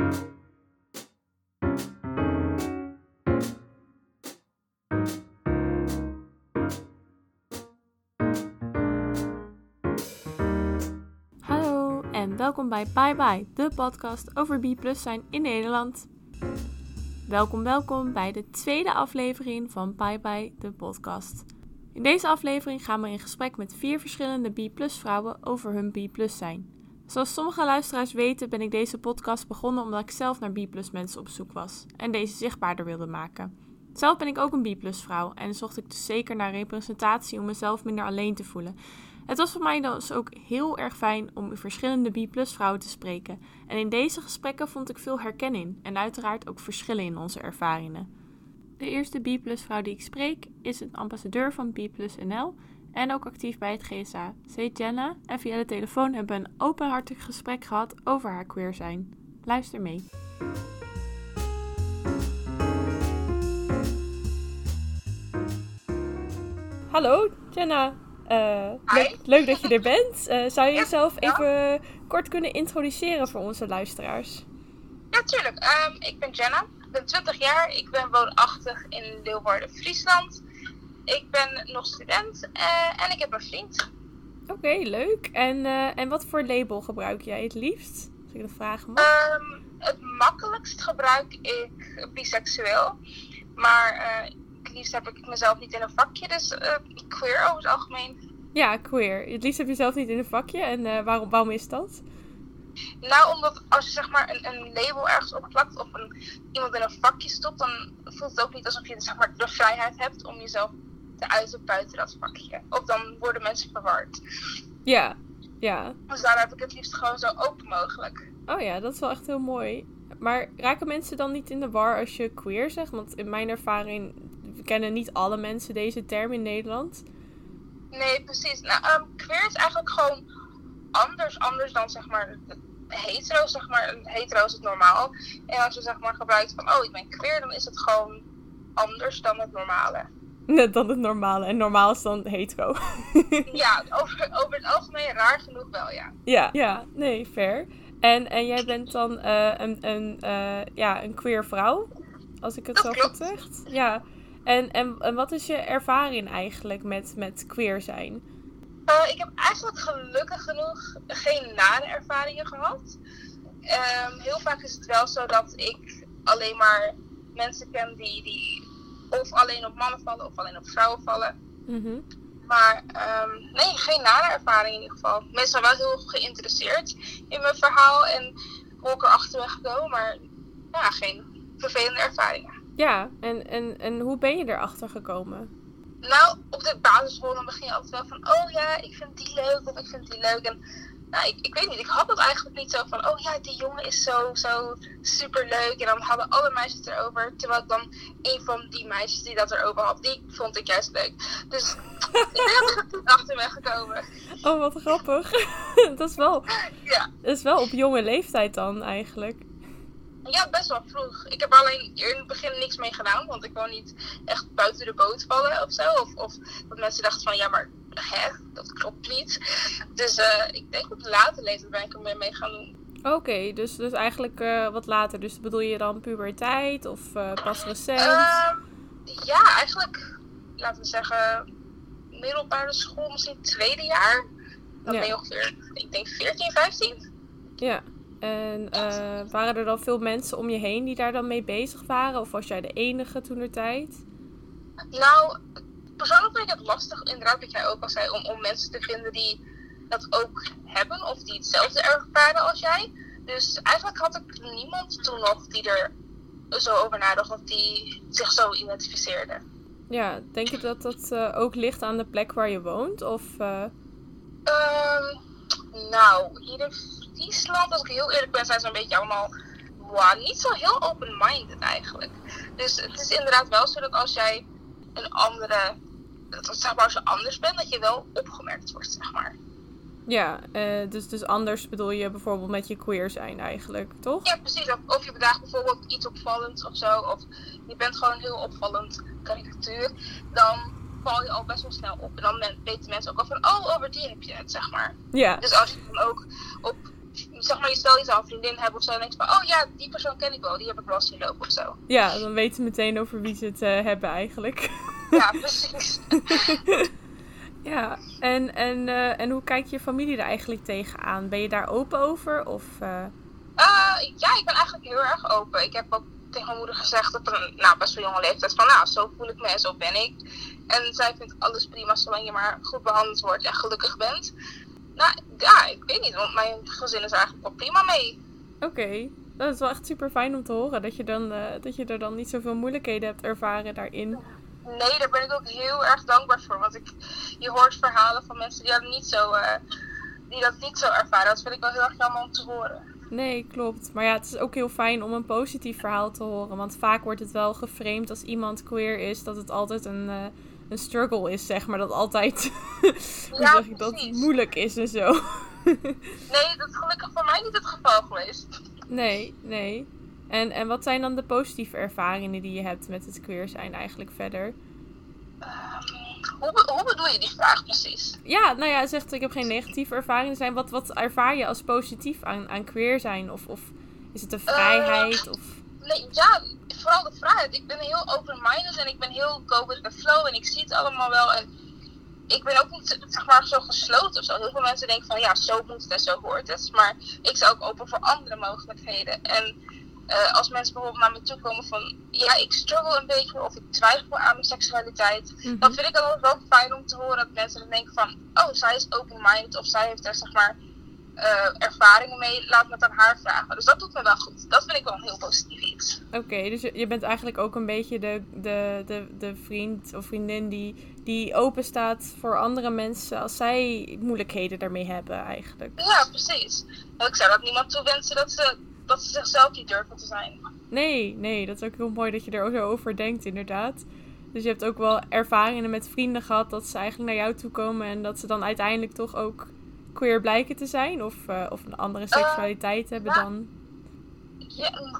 Hallo en welkom bij Bye Bye, de podcast over B+ zijn in Nederland. Welkom bij de tweede aflevering van Bye Bye, de podcast. In deze aflevering gaan we in gesprek met 4 verschillende B+ vrouwen over hun B+ zijn. Zoals sommige luisteraars weten ben ik deze podcast begonnen omdat ik zelf naar B+ mensen op zoek was en deze zichtbaarder wilde maken. Zelf ben ik ook een B+ vrouw en zocht ik dus zeker naar representatie om mezelf minder alleen te voelen. Het was voor mij dus ook heel erg fijn om verschillende B+ vrouwen te spreken en in deze gesprekken vond ik veel herkenning en uiteraard ook verschillen in onze ervaringen. De eerste B+ vrouw die ik spreek is een ambassadeur van B+NL en ook actief bij het GSA. Ze heet Jenna en via de telefoon hebben we een openhartig gesprek gehad over haar queer zijn. Luister mee. Hallo Jenna, leuk dat je er bent. Zou je jezelf even kort kunnen introduceren voor onze luisteraars? Ja, tuurlijk. Ik ben Jenna. Ik ben 20 jaar, ik ben woonachtig in Leeuwarden, Friesland. Ik ben nog student en ik heb een vriend. Oké, leuk. En wat voor label gebruik jij het liefst? Als ik de vraag mag. Het makkelijkst gebruik ik biseksueel. Maar het liefst heb ik mezelf niet in een vakje, dus queer over het algemeen. Ja, queer. Het liefst heb je jezelf niet in een vakje. En waarom is dat? Nou, omdat als je zeg maar een label ergens opplakt of iemand in een vakje stopt, dan voelt het ook niet alsof je zeg maar, de vrijheid hebt om jezelf te uiten buiten dat vakje. Of dan worden mensen verward. Ja. Dus daar heb ik het liefst gewoon zo open mogelijk. Oh ja, dat is wel echt heel mooi. Maar raken mensen dan niet in de war als je queer zegt? Want in mijn ervaring kennen niet alle mensen deze term in Nederland. Nee, precies. Nou, queer is eigenlijk gewoon anders dan zeg maar hetero, zeg maar. Hetero is het normaal. En als je zeg maar gebruikt van, oh ik ben queer, dan is het gewoon anders dan het normale. Net dan het normale. En normaal is dan hetero. Ja, over het algemeen raar genoeg wel, ja. Ja, nee, fair. En jij bent dan een queer vrouw, als ik het dat zo klopt. Goed zeg. Ja. En wat is je ervaring eigenlijk met queer zijn? Ik heb eigenlijk gelukkig genoeg geen nare ervaringen gehad. Heel vaak is het wel zo dat ik alleen maar mensen ken die of alleen op mannen vallen of alleen op vrouwen vallen. Mm-hmm. Maar nee, geen nare ervaring in ieder geval. Mensen zijn wel heel geïnteresseerd in mijn verhaal en hoe ik erachter ben gekomen. Maar ja, geen vervelende ervaringen. Ja, en hoe ben je erachter gekomen? Nou, op de basisschool dan begin je altijd wel van, oh ja, ik vind die leuk of ik vind die leuk. En nou, ik weet niet, ik had dat eigenlijk niet zo van, oh ja, die jongen is zo superleuk. En dan hadden alle meisjes het erover. Terwijl ik dan een van die meisjes die dat erover had, die vond ik juist leuk. Dus ik ben er goed achter ben gekomen. Oh, wat grappig. Dat is wel op jonge leeftijd dan eigenlijk. Ja, best wel vroeg. Ik heb alleen in het begin niks mee gedaan, want ik wou niet echt buiten de boot vallen of zo. Of dat mensen dachten van, ja maar, hè, dat klopt niet. Dus ik denk op de late leeftijd ben ik er mee gaan doen. Oké, dus eigenlijk wat later. Dus bedoel je dan puberteit of pas recent? Ja, eigenlijk, laten we zeggen, middelbare school, misschien 2e jaar. Dat ben je ongeveer, ik denk 14, 15. Ja. En waren er dan veel mensen om je heen die daar dan mee bezig waren? Of was jij de enige toenertijd? Nou, persoonlijk vind ik het lastig, inderdaad, wat jij ook al zei, om mensen te vinden die dat ook hebben. Of die hetzelfde ervaren als jij. Dus eigenlijk had ik niemand toen nog die er zo over nadacht of die zich zo identificeerde. Ja, denk je dat dat ook ligt aan de plek waar je woont? Of? Nou, hier in Friesland, als ik heel eerlijk ben, zijn ze een beetje allemaal niet zo heel open-minded eigenlijk. Dus het is inderdaad wel zo dat als jij als je anders bent, dat je wel opgemerkt wordt, zeg maar. Ja, dus anders bedoel je bijvoorbeeld met je queer zijn eigenlijk, toch? Ja, precies. Of je bedaagt bijvoorbeeld iets opvallends of zo, of je bent gewoon heel opvallend karikatuur, dan val je al best wel snel op. En dan weten mensen ook al van, oh, over die heb je het, zeg maar. Ja. Dus als je dan ook op zeg maar, je stel je zou een vriendin hebben of zo, en denk je van, oh ja, die persoon ken ik wel, die heb ik wel eens zien lopen of zo. Ja, dan weten we meteen over wie ze het hebben eigenlijk. Ja, precies. Ja, en hoe kijkt je familie er eigenlijk tegenaan? Ben je daar open over? Of, ja, ik ben eigenlijk heel erg open. Ik heb ook tegen mijn moeder gezegd dat er best wel jonge leeftijd van, zo voel ik me en zo ben ik. En zij vindt alles prima, zolang je maar goed behandeld wordt en gelukkig bent. Ja, ik weet niet, want mijn gezin is er eigenlijk wel prima mee. Oké, dat is wel echt super fijn om te horen, dat je er dan niet zoveel moeilijkheden hebt ervaren daarin. Nee, daar ben ik ook heel erg dankbaar voor, want je hoort verhalen van mensen die dat niet zo, ervaren. Dat vind ik wel heel erg jammer om te horen. Nee, klopt. Maar ja, het is ook heel fijn om een positief verhaal te horen. Want vaak wordt het wel geframed als iemand queer is, dat het altijd een struggle is, zeg maar. Dat altijd, dat het moeilijk is en zo. Nee, dat is gelukkig voor mij niet het geval geweest. Nee. En wat zijn dan de positieve ervaringen die je hebt met het queer zijn eigenlijk verder? Hoe bedoel je die vraag precies? Ja, nou ja, hij zegt ik heb geen negatieve ervaringen. Zijn. Wat ervaar je als positief aan queer zijn? Of is het de vrijheid? Nee, ja, vooral de vrijheid. Ik ben heel open-minded en ik ben heel go with the flow en ik zie het allemaal wel. En ik ben ook niet, zeg maar, zo gesloten of zo. Heel veel mensen denken van ja, zo moet het en zo hoort het. Maar ik sta ook open voor andere mogelijkheden. En als mensen bijvoorbeeld naar me toe komen van ja, ik struggle een beetje of ik twijfel aan mijn seksualiteit, dan vind ik het ook wel fijn om te horen dat mensen dan denken van oh, zij is open-minded of zij heeft er, zeg maar, ervaringen mee, laat me het aan haar vragen. Dus dat doet me wel goed. Dat vind ik wel een heel positief iets. Oké, dus je bent eigenlijk ook een beetje de vriend of vriendin die open staat voor andere mensen als zij moeilijkheden daarmee hebben eigenlijk. Ja, precies. Want ik zou dat niemand toewensen dat ze zichzelf niet durven te zijn. Nee, dat is ook heel mooi dat je er ook zo over denkt, inderdaad. Dus je hebt ook wel ervaringen met vrienden gehad dat ze eigenlijk naar jou toe komen en dat ze dan uiteindelijk toch ook queer blijken te zijn of een andere seksualiteit hebben dan?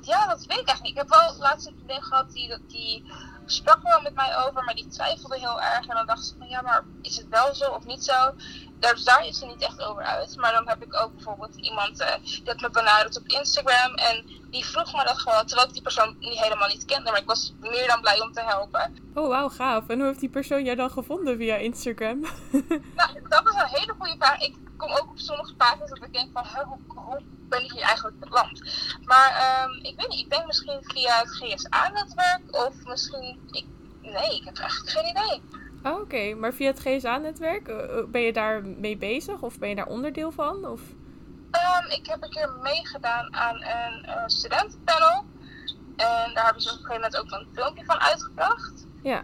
Ja, dat weet ik eigenlijk niet. Ik heb wel laatst een vriendin gehad die sprak wel met mij over, maar die twijfelde heel erg en dan dacht ze van ja, maar is het wel zo of niet zo? Dus daar is ze niet echt over uit. Maar dan heb ik ook bijvoorbeeld iemand dat me benadert op Instagram en die vroeg me dat gewoon, terwijl ik die persoon helemaal niet kende, maar ik was meer dan blij om te helpen. Oh, wauw, gaaf. En hoe heeft die persoon jou dan gevonden via Instagram? Dat is een hele goede vraag. Ik kom ook op sommige pagina's dat ik denk van hoe ben ik hier eigenlijk beland? Maar ik weet niet, ik denk misschien via het GSA-netwerk of misschien... Nee, ik heb eigenlijk geen idee. Oh, oké. Maar via het GSA-netwerk, ben je daar mee bezig of ben je daar onderdeel van? Of? Ik heb een keer meegedaan aan een studentenpanel. En daar hebben ze op een gegeven moment ook een filmpje van uitgebracht. Ja.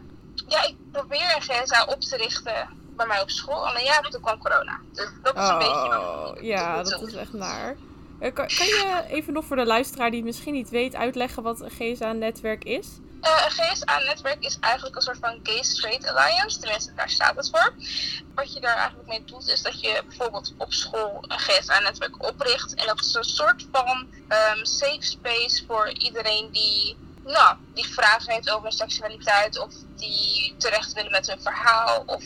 Ja, ik probeer een GSA op te richten bij mij op school. Alleen ja, toen kwam corona. Dus dat is een beetje... Ja, dat is echt naar. Kan je even nog voor de luisteraar die het misschien niet weet uitleggen wat een GSA-netwerk is? Een GSA-netwerk is eigenlijk een soort van Gay-Straight Alliance. Tenminste, daar staat het voor. Wat je daar eigenlijk mee doet, is dat je bijvoorbeeld op school een GSA-netwerk opricht. En dat is een soort van safe space voor iedereen die vragen heeft over hun seksualiteit. Of die terecht willen met hun verhaal. Of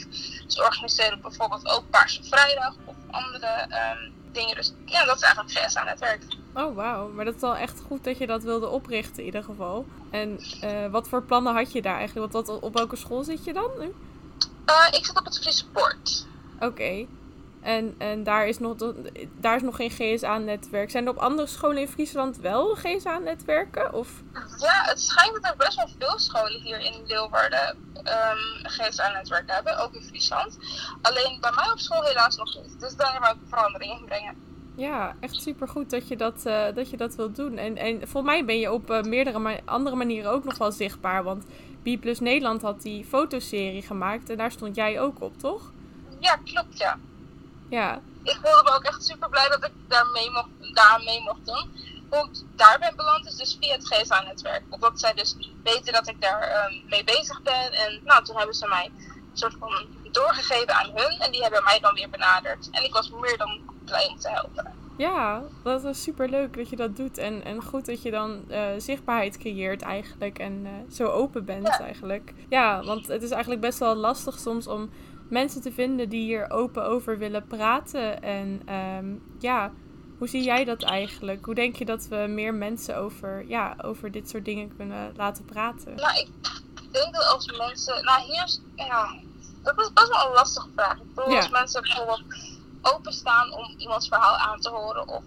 ze organiseren bijvoorbeeld ook Paarse Vrijdag of andere dingen. Dus ja, dat is eigenlijk een GSA-netwerk. Oh, wauw. Maar dat is wel echt goed dat je dat wilde oprichten in ieder geval. En wat voor plannen had je daar eigenlijk? Want op welke school zit je dan nu? Ik zit op het Friese Poort. Oké. En daar is nog geen GSA-netwerk. Zijn er op andere scholen in Friesland wel GSA-netwerken? Of? Ja, het schijnt dat er best wel veel scholen hier in Leeuwarden een GSA-netwerk hebben, ook in Friesland. Alleen bij mij op school helaas nog niet. Dus daar wou ik verandering in brengen. Ja, echt supergoed dat je dat wilt doen. En volgens mij ben je op meerdere andere manieren ook nog wel zichtbaar. Want B+Nl had die fotoserie gemaakt en daar stond jij ook op, toch? Ja, klopt, ja. Ja. Ik wilde me ook echt super blij dat ik daar mee mocht doen. Hoe ik daar ben beland is dus via het GSA-netwerk. Omdat zij dus weten dat ik daar mee bezig ben. En toen hebben ze mij een soort van doorgegeven aan hun. En die hebben mij dan weer benaderd. En ik was meer dan blij om te helpen. Ja, dat is super leuk dat je dat doet. En goed dat je dan zichtbaarheid creëert eigenlijk. En zo open bent eigenlijk. Ja, want het is eigenlijk best wel lastig soms om mensen te vinden die hier open over willen praten. En Hoe zie jij dat eigenlijk? Hoe denk je dat we meer mensen over dit soort dingen kunnen laten praten? Nou, ik denk dat als mensen... Nou, dat is best wel een lastige vraag. Ik bedoel, als mensen bijvoorbeeld openstaan om iemands verhaal aan te horen of...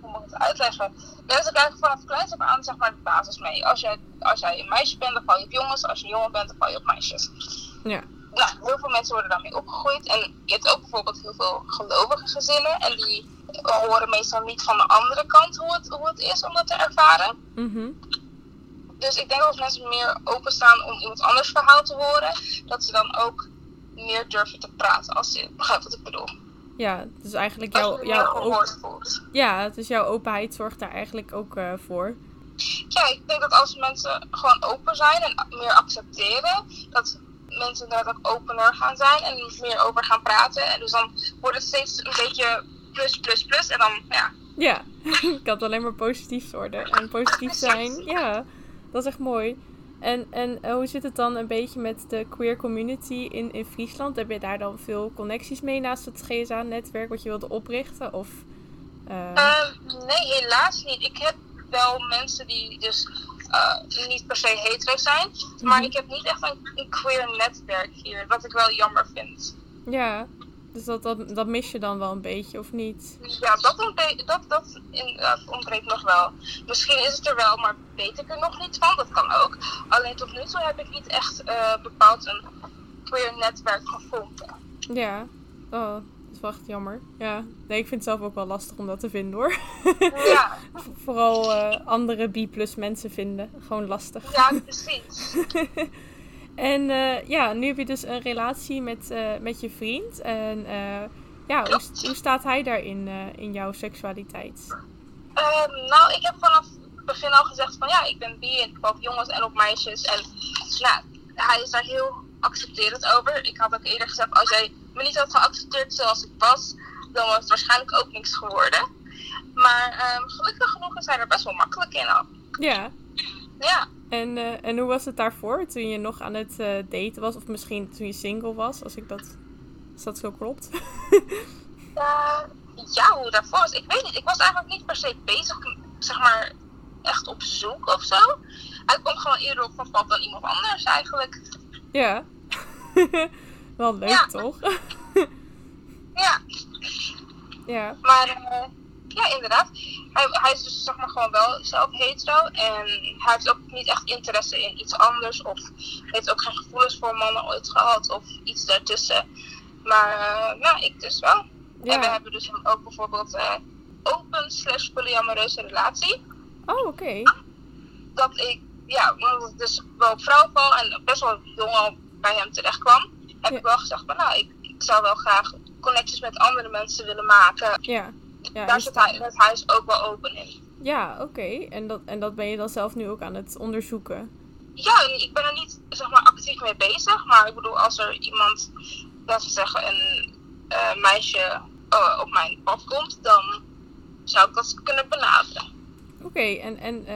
Hoe moet ik het uitleggen? Mensen krijgen vanaf kleins af aan, zeg maar, de basis mee. Als jij een meisje bent, dan val je op jongens. Als je een jongen bent, dan val je op meisjes. Ja. Nou, heel veel mensen worden daarmee opgegroeid. En je hebt ook bijvoorbeeld heel veel gelovige gezinnen. En die horen meestal niet van de andere kant hoe het is om dat te ervaren. Mm-hmm. Dus ik denk dat als mensen meer openstaan om iemand anders verhaal te horen, dat ze dan ook meer durven te praten, als je begrijpt wat ik bedoel. Ja, dus eigenlijk jouw openheid zorgt daar eigenlijk ook voor. Ja, ik denk dat als mensen gewoon open zijn en meer accepteren, dat mensen daar ook opener gaan zijn en meer over gaan praten. En dus dan wordt het steeds een beetje plus en dan, ja. Ja, ik kan het alleen maar positief worden en positief zijn. Ja, dat is echt mooi. En hoe zit het dan een beetje met de queer community in Friesland? Heb je daar dan veel connecties mee naast het GSA-netwerk wat je wilde oprichten? Of, Nee, helaas niet. Ik heb wel mensen die dus niet per se hetero zijn. Mm-hmm. Maar ik heb niet echt een queer netwerk hier, wat ik wel jammer vind. Ja, dus dat mis je dan wel een beetje, of niet? Ja, dat ontbreekt nog wel. Misschien is het er wel, maar weet ik er nog niet van. Dat kan ook. Alleen tot nu toe heb ik niet echt bepaald een queer netwerk gevonden. Ja, dat is wel echt jammer. Ja, nee, ik vind het zelf ook wel lastig om dat te vinden, hoor. Ja. Vooral andere B+ mensen vinden. Gewoon lastig. Ja, precies. En nu heb je dus een relatie met je vriend. En hoe staat hij daarin, in jouw seksualiteit? Nou, ik heb vanaf het begin al gezegd van ja, ik ben bi en ik val op jongens en op meisjes. En nou, hij is daar heel accepterend over. Ik had ook eerder gezegd, als hij me niet had geaccepteerd zoals ik was, dan was het waarschijnlijk ook niks geworden. Maar gelukkig genoeg is hij er best wel makkelijk in al. Ja. Ja. En hoe was het daarvoor, toen je nog aan het daten was? Of misschien toen je single was, als dat zo klopt? Hoe daarvoor was? Ik weet niet. Ik was eigenlijk niet per se bezig, zeg maar, echt op zoek of zo. Hij kwam gewoon eerder op mijn pad dan iemand anders eigenlijk. Ja. Wel leuk, toch? Ja. Ja. Maar... ja, inderdaad. Hij is dus, zeg maar, gewoon wel zelf hetero. En hij heeft ook niet echt interesse in iets anders. Of heeft ook geen gevoelens voor mannen ooit gehad. Of iets daartussen. Maar ik dus wel. Ja. En we hebben dus ook bijvoorbeeld open/polyamoreuze relatie. Oh, oké. Dat ik, omdat ik dus wel op vrouw val en best wel jong al bij hem terecht kwam. Heb ik wel gezegd, maar ik zou wel graag connecties met andere mensen willen maken. Ja. Ja, daar zit hij is ook wel open in. Ja, oké. En dat ben je dan zelf nu ook aan het onderzoeken? Ja, ik ben er niet, zeg maar, actief mee bezig. Maar ik bedoel, als er iemand, laten we zeggen, een meisje op mijn pad komt, dan zou ik dat kunnen benaderen. Oké, en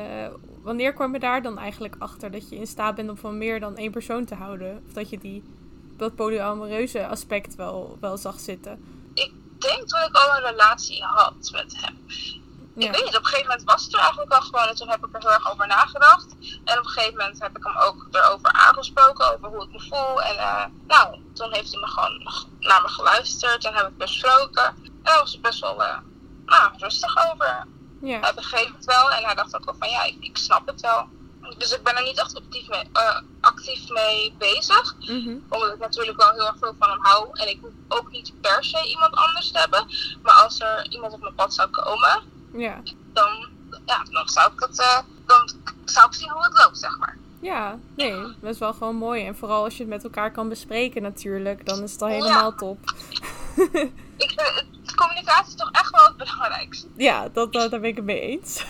wanneer kwam je daar dan eigenlijk achter dat je in staat bent om van meer dan één persoon te houden? Of dat je dat polyamoreuze aspect wel zag zitten? Ik denk toen ik al een relatie had met hem. Ja. Ik weet niet, op een gegeven moment was het er eigenlijk al gewoon. En toen heb ik er heel erg over nagedacht. En op een gegeven moment heb ik hem ook erover aangesproken. Over hoe ik me voel. En toen heeft hij me gewoon naar me geluisterd. En hebben we besproken. En daar was het best wel rustig over. Ja. Hij begreep het wel. En hij dacht ook wel van ik snap het wel. Dus ik ben er niet echt actief mee bezig. Mm-hmm. Omdat ik natuurlijk wel heel erg veel van hem hou. En ik hoef ook niet per se iemand anders te hebben. Maar als er iemand op mijn pad zou komen, dan zou ik het zien hoe het loopt, zeg maar. Ja, nee, dat is wel gewoon mooi. En vooral als je het met elkaar kan bespreken natuurlijk, dan is het al helemaal top. Communicatie is toch echt wel het belangrijkste. Ja, daar ben ik het mee eens.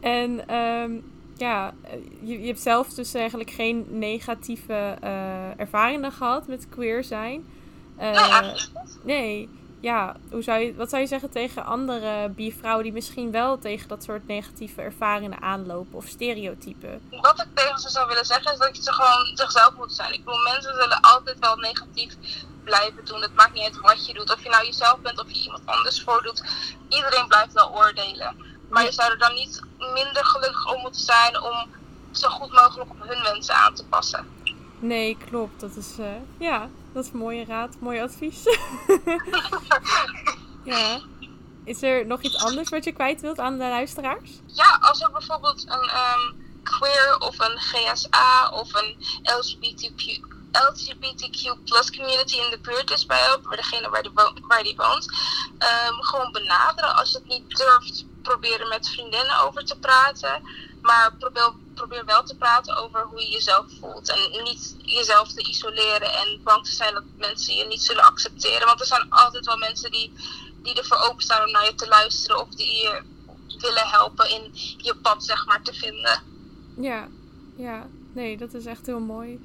En... ja, je hebt zelf dus eigenlijk geen negatieve ervaringen gehad met queer zijn. Nee, ja. Wat zou je zeggen tegen andere bi-vrouwen die misschien wel tegen dat soort negatieve ervaringen aanlopen of stereotypen? Wat ik tegen ze zou willen zeggen is dat ze gewoon zichzelf moeten zijn. Ik bedoel, mensen zullen altijd wel negatief blijven doen. Het maakt niet uit wat je doet. Of je nou jezelf bent of je iemand anders voordoet. Iedereen blijft wel oordelen. Maar je zou er dan niet minder gelukkig om moeten zijn om zo goed mogelijk op hun wensen aan te passen. Nee, klopt. Dat is, dat is een mooie raad. Mooi advies. Ja. Is er nog iets anders wat je kwijt wilt aan de luisteraars? Ja, als er bijvoorbeeld een queer of een GSA of een LGBTQ plus community in de buurt is bij jou, bij degene waar die woont, gewoon benaderen. Als je het niet durft, proberen met vriendinnen over te praten. Maar probeer wel te praten over hoe je jezelf voelt. En niet jezelf te isoleren en bang te zijn dat mensen je niet zullen accepteren. Want er zijn altijd wel mensen die ervoor openstaan om naar je te luisteren. Of die je willen helpen in je pad, zeg maar, te vinden. Ja. Nee, dat is echt heel mooi.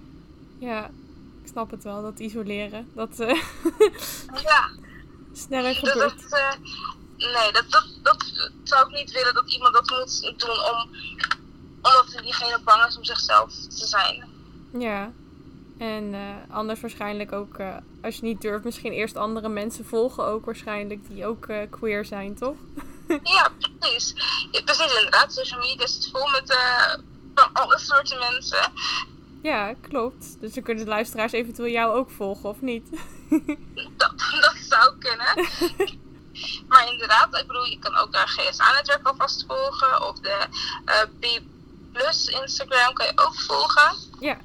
Ja, ik snap het wel. Dat isoleren. Dat ja. Sneller gebeurt. Dat zou ik niet willen dat iemand dat moet doen omdat diegene bang is om zichzelf te zijn. Ja, en anders waarschijnlijk ook, als je niet durft, misschien eerst andere mensen volgen ook waarschijnlijk die ook queer zijn, toch? Ja, precies. Ja, precies, inderdaad. Social media is vol met van alle soorten mensen. Ja, klopt. Dus dan kunnen de luisteraars eventueel jou ook volgen, of niet? Dat zou kunnen. Maar inderdaad, ik bedoel, je kan ook naar GSA-netwerk alvast volgen. Of de B+ Instagram kan je ook volgen. Ja,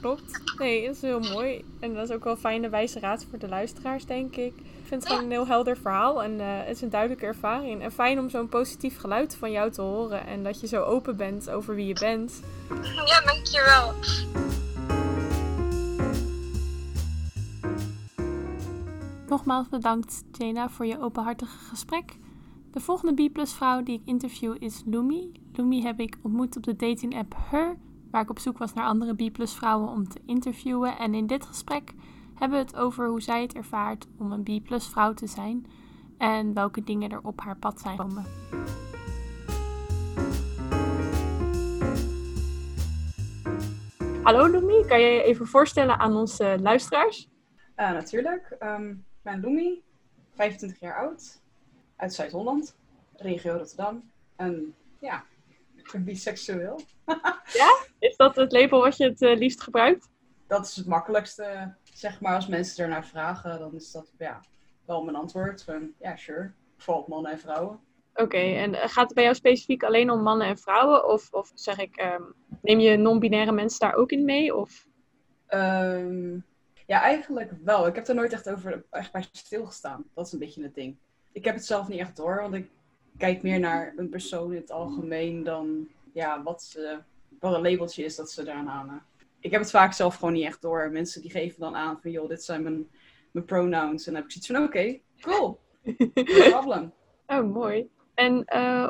klopt. Nee, dat is heel mooi. En dat is ook wel fijne wijze raad voor de luisteraars, denk ik. Ik vind het gewoon een heel helder verhaal. En het is een duidelijke ervaring. En fijn om zo'n positief geluid van jou te horen. En dat je zo open bent over wie je bent. Ja, dankjewel. Nogmaals bedankt, Jenna, voor je openhartige gesprek. De volgende B+ vrouw die ik interview is Lumi. Lumi heb ik ontmoet op de dating app Her, waar ik op zoek was naar andere B+ vrouwen om te interviewen. En in dit gesprek hebben we het over hoe zij het ervaart om een B+ vrouw te zijn en welke dingen er op haar pad zijn gekomen. Hallo Lumi, kan jij je even voorstellen aan onze luisteraars? Natuurlijk. Ik ben Lumi, 25 jaar oud, uit Zuid-Holland, regio Rotterdam. En ja, ik ben biseksueel. Ja? Is dat het label wat je het liefst gebruikt? Dat is het makkelijkste, zeg maar. Als mensen daarnaar vragen, dan is dat wel mijn antwoord. Sure. Vooral mannen en vrouwen. Oké, en gaat het bij jou specifiek alleen om mannen en vrouwen? Of zeg ik, neem je non-binaire mensen daar ook in mee? Of? Ja, eigenlijk wel. Ik heb er nooit echt bij stilgestaan. Dat is een beetje het ding. Ik heb het zelf niet echt door, want ik kijk meer naar een persoon in het algemeen dan wat een labeltje is dat ze daaraan hangen. Ik heb het vaak zelf gewoon niet echt door. Mensen die geven dan aan van, joh, dit zijn mijn pronouns. En dan heb ik zoiets van, oké, cool. No problem. Oh, mooi. En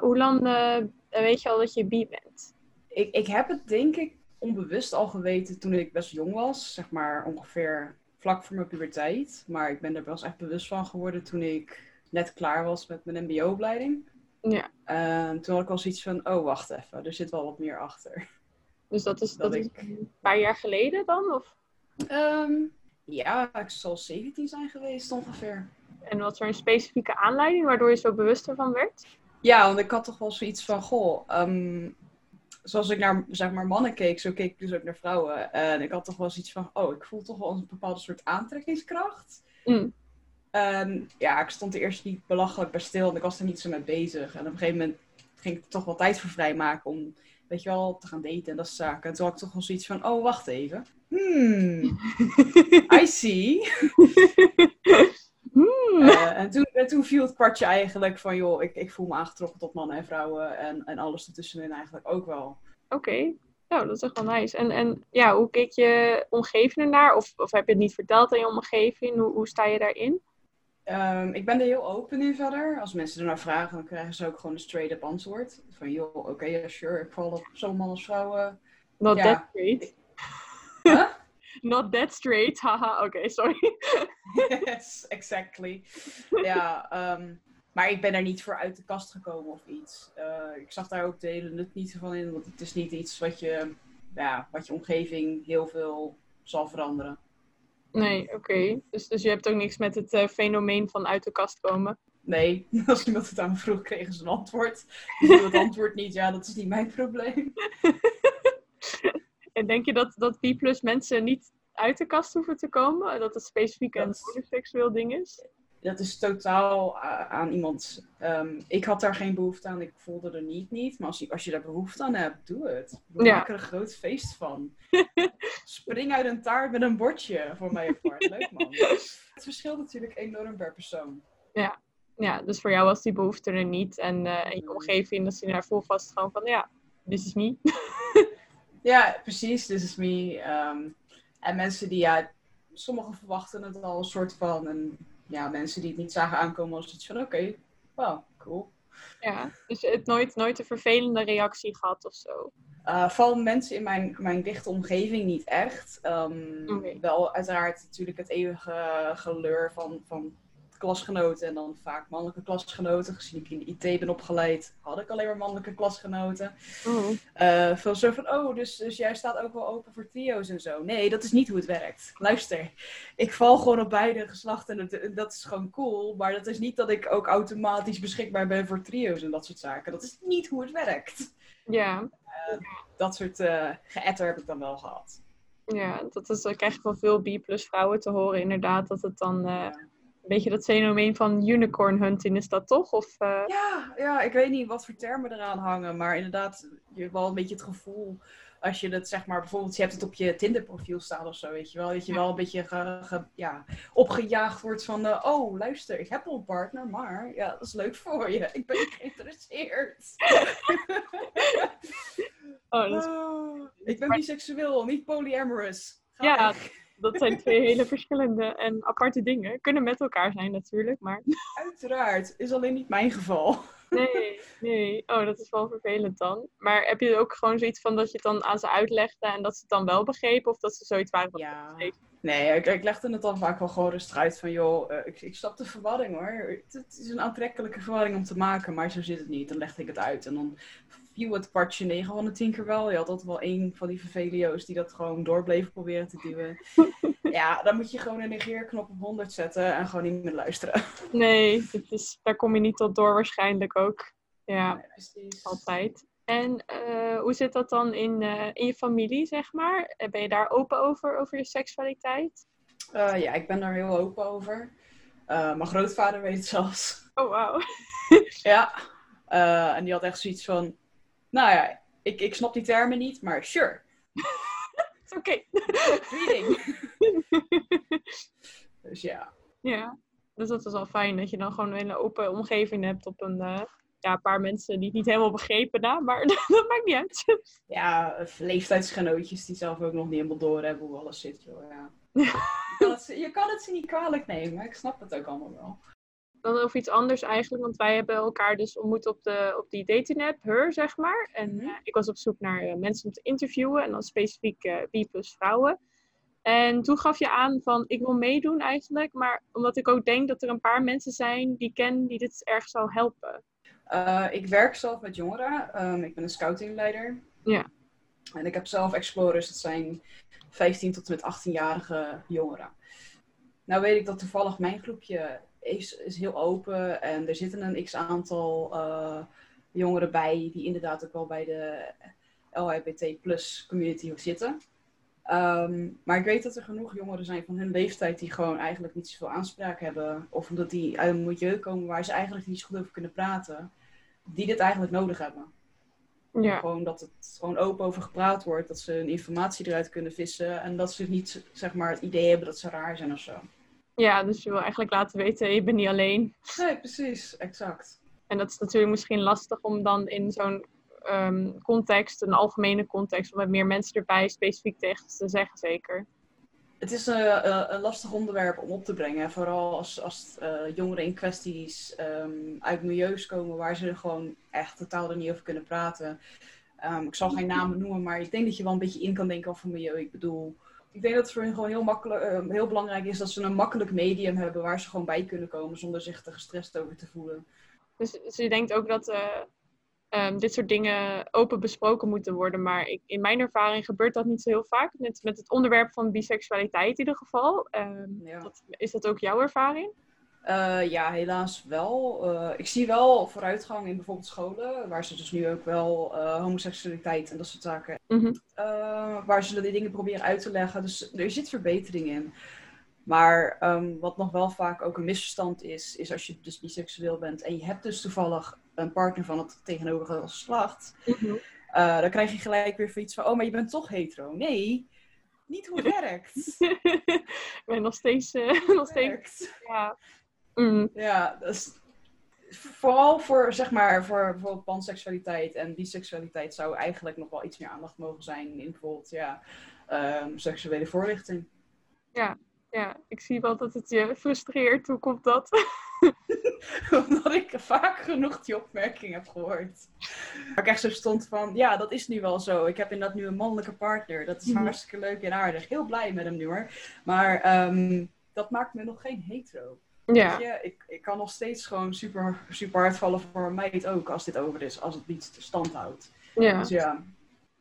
hoe lang weet je al dat je bi bent? Ik heb het denk ik onbewust al geweten toen ik best jong was, zeg maar ongeveer vlak voor mijn puberteit. Maar ik ben er wel echt bewust van geworden toen ik net klaar was met mijn mbo-opleiding. Ja. Toen had ik al zoiets van, wacht even, er zit wel wat meer achter. Dus dat is een paar jaar geleden dan? Of? Ik zal 17 zijn geweest ongeveer. En wat voor een specifieke aanleiding waardoor je zo bewust ervan werd? Ja, want ik had toch wel zoiets van, zoals ik naar, zeg maar, mannen keek, zo keek ik dus ook naar vrouwen. En ik had toch wel zoiets van, ik voel toch wel een bepaalde soort aantrekkingskracht. Mm. Ik stond er eerst niet belachelijk bij stil, want ik was er niet zo mee bezig. En op een gegeven moment ging ik er toch wel tijd voor vrijmaken om, weet je wel, te gaan daten en dat soort zaken. En toen had ik toch wel zoiets van, wacht even. I see. En toen viel het kwartje eigenlijk van, joh, ik voel me aangetrokken tot mannen en vrouwen en alles ertussenin eigenlijk ook wel. Oké, nou, dat is echt wel nice. En hoe keek je omgeving ernaar? Of heb je het niet verteld aan je omgeving? Hoe sta je daarin? Ik ben er heel open in verder. Als mensen ernaar vragen, dan krijgen ze ook gewoon een straight-up antwoord. Van, joh, oké, sure, ik val op zo'n man als vrouwen. Not that straight. Huh? Not that straight, haha, oké, sorry. Yes, exactly. Ja, maar ik ben daar niet voor uit de kast gekomen of iets. Ik zag daar ook de hele nut niet van in, want het is niet iets wat je omgeving heel veel zal veranderen. Nee, oké. Dus je hebt ook niks met het fenomeen van uit de kast komen? Nee, als iemand het aan me vroeg, kregen ze een antwoord. Dus dat antwoord niet, ja, dat is niet mijn probleem. En denk je dat B+ mensen niet uit de kast hoeven te komen? Dat het specifiek een seksueel ding is? Dat is totaal aan iemand. Ik had daar geen behoefte aan. Ik voelde er niet. Maar als je daar behoefte aan hebt, doe het. Maak er een groot feest van. Spring uit een taart met een bordje. Voor mij of voor. Leuk man. Het verschilt natuurlijk enorm per persoon. Ja, dus voor jou was die behoefte er niet. En je omgeving, dat ze daar vol vast gewoon van, ja, this is me. Ja, precies, this is me. En mensen die, ja, sommigen verwachten het al een soort van. En ja, mensen die het niet zagen aankomen als iets van, oké, wow, cool. Ja, dus het nooit een vervelende reactie gehad of zo? Van mensen in mijn dichte omgeving niet echt. Wel uiteraard natuurlijk het eeuwige geleur van klasgenoten en dan vaak mannelijke klasgenoten. Gezien ik in de IT ben opgeleid, had ik alleen maar mannelijke klasgenoten. Veel zo van, dus jij staat ook wel open voor trio's en zo. Nee, dat is niet hoe het werkt. Luister, ik val gewoon op beide geslachten en dat is gewoon cool. Maar dat is niet dat ik ook automatisch beschikbaar ben voor trio's en dat soort zaken. Dat is niet hoe het werkt. Ja. Dat soort geëtter heb ik dan wel gehad. Ja, dat krijg je van veel B+ vrouwen te horen inderdaad, dat het dan... Een beetje dat fenomeen van unicorn hunting is dat toch? Of, Ja, ik weet niet wat voor termen eraan hangen. Maar inderdaad, je hebt wel een beetje het gevoel... Als je dat zeg maar... Bijvoorbeeld, je hebt het op je Tinder profiel staan of zo, weet je wel. Dat je wel een beetje opgejaagd wordt van... luister, ik heb al een partner, maar... Ja, dat is leuk voor je. Ik ben geïnteresseerd. Ik ben biseksueel, niet polyamorous. Dat zijn twee hele verschillende en aparte dingen. Kunnen met elkaar zijn natuurlijk, maar... Uiteraard. Is alleen niet mijn geval. Nee. Oh, dat is wel vervelend dan. Maar heb je ook gewoon zoiets van dat je het dan aan ze uitlegde... en dat ze het dan wel begrepen of dat ze zoiets waren van... Ja. Nee, ik legde het dan vaak wel gewoon rustig uit van... joh, ik snap de verwarring hoor. Het is een aantrekkelijke verwarring om te maken, maar zo zit het niet. Dan legde ik het uit en dan... viel het partje 9 van de 10 keer wel. Je had altijd wel één van die vervelio's die dat gewoon door bleven proberen te duwen. Ja, dan moet je gewoon een negeerknop op 100 zetten en gewoon niet meer luisteren. Nee, daar kom je niet tot door waarschijnlijk ook. Ja, nee, precies. Altijd. En hoe zit dat dan in je familie, zeg maar? Ben je daar open over je seksualiteit? Ja, ik ben daar heel open over. Mijn grootvader weet het zelfs. Oh, wauw. Ja, en die had echt zoiets van... Nou ja, ik snap die termen niet, maar sure. It's okay. Reading. Dus ja. Ja, dus dat is wel fijn dat je dan gewoon een hele open omgeving hebt op een paar mensen die het niet helemaal begrepen, maar dat maakt niet uit. Ja, leeftijdsgenootjes die zelf ook nog niet helemaal doorhebben hoe alles zit, joh. Ja. Je kan het ze niet kwalijk nemen, ik snap het ook allemaal wel. Dan over iets anders eigenlijk, want wij hebben elkaar dus ontmoet op die dating app, Her, zeg maar. En ik was op zoek naar mensen om te interviewen en dan specifiek B+ vrouwen. En toen gaf je aan van, ik wil meedoen eigenlijk, maar omdat ik ook denk dat er een paar mensen zijn die ik ken die dit erg zou helpen. Ik werk zelf met jongeren, ik ben een scoutingleider. Ja. En ik heb zelf explorers, dat zijn 15 tot en met 18-jarige jongeren. Nou weet ik dat toevallig mijn groepje... Is heel open en er zitten een x-aantal jongeren bij die inderdaad ook wel bij de LHBT+ community zitten. Maar ik weet dat er genoeg jongeren zijn van hun leeftijd die gewoon eigenlijk niet zoveel aanspraak hebben. Of omdat die uit een milieu komen waar ze eigenlijk niet zo goed over kunnen praten. Die dit eigenlijk nodig hebben. Ja. Gewoon dat het gewoon open over gepraat wordt. Dat ze hun informatie eruit kunnen vissen. En dat ze niet zeg maar, het idee hebben dat ze raar zijn of zo. Ja, dus je wil eigenlijk laten weten, je bent niet alleen. Nee, precies, exact. En dat is natuurlijk misschien lastig om dan in zo'n context, een algemene context, om met meer mensen erbij specifiek tegen te zeggen, zeker. Het is een lastig onderwerp om op te brengen. Vooral als jongeren in kwesties uit milieus komen waar ze er gewoon echt totaal er niet over kunnen praten. Ik zal geen namen noemen, maar ik denk dat je wel een beetje in kan denken over milieu. Ik bedoel... Ik denk dat het voor hen gewoon heel belangrijk is dat ze een makkelijk medium hebben waar ze gewoon bij kunnen komen zonder zich er gestrest over te voelen. Dus je denkt ook dat dit soort dingen open besproken moeten worden. Maar in mijn ervaring gebeurt dat niet zo heel vaak. Met het onderwerp van biseksualiteit in ieder geval. Ja. Is dat ook jouw ervaring? Ja, helaas wel. Ik zie wel vooruitgang in bijvoorbeeld scholen, waar ze dus nu ook wel homoseksualiteit en dat soort zaken, waar ze die dingen proberen uit te leggen. Dus er zit verbetering in. Maar wat nog wel vaak ook een misverstand is, is als je dus biseksueel bent en je hebt dus toevallig een partner van het tegenovergestelde geslacht, dan krijg je gelijk weer iets van, oh, maar je bent toch hetero. Nee, niet hoe het werkt. Ik ben nog steeds... Ja. Mm. Ja, dus vooral voor, zeg maar, voor bijvoorbeeld panseksualiteit en biseksualiteit zou eigenlijk nog wel iets meer aandacht mogen zijn in bijvoorbeeld, ja, seksuele voorlichting. Ja. Ja, ik zie wel dat het je frustreert. Hoe komt dat? Omdat ik vaak genoeg die opmerking heb gehoord. Waar ik echt zo stond van, ja, dat is nu wel zo. Ik heb inderdaad nu een mannelijke partner. Dat is hartstikke leuk en aardig. Heel blij met hem nu hoor. Maar dat maakt me nog geen hetero. Ja. Weet je, ik kan nog steeds gewoon super, super hard vallen voor mij het ook. Als dit over is. Als het niet stand houdt. Ja. Dus ja.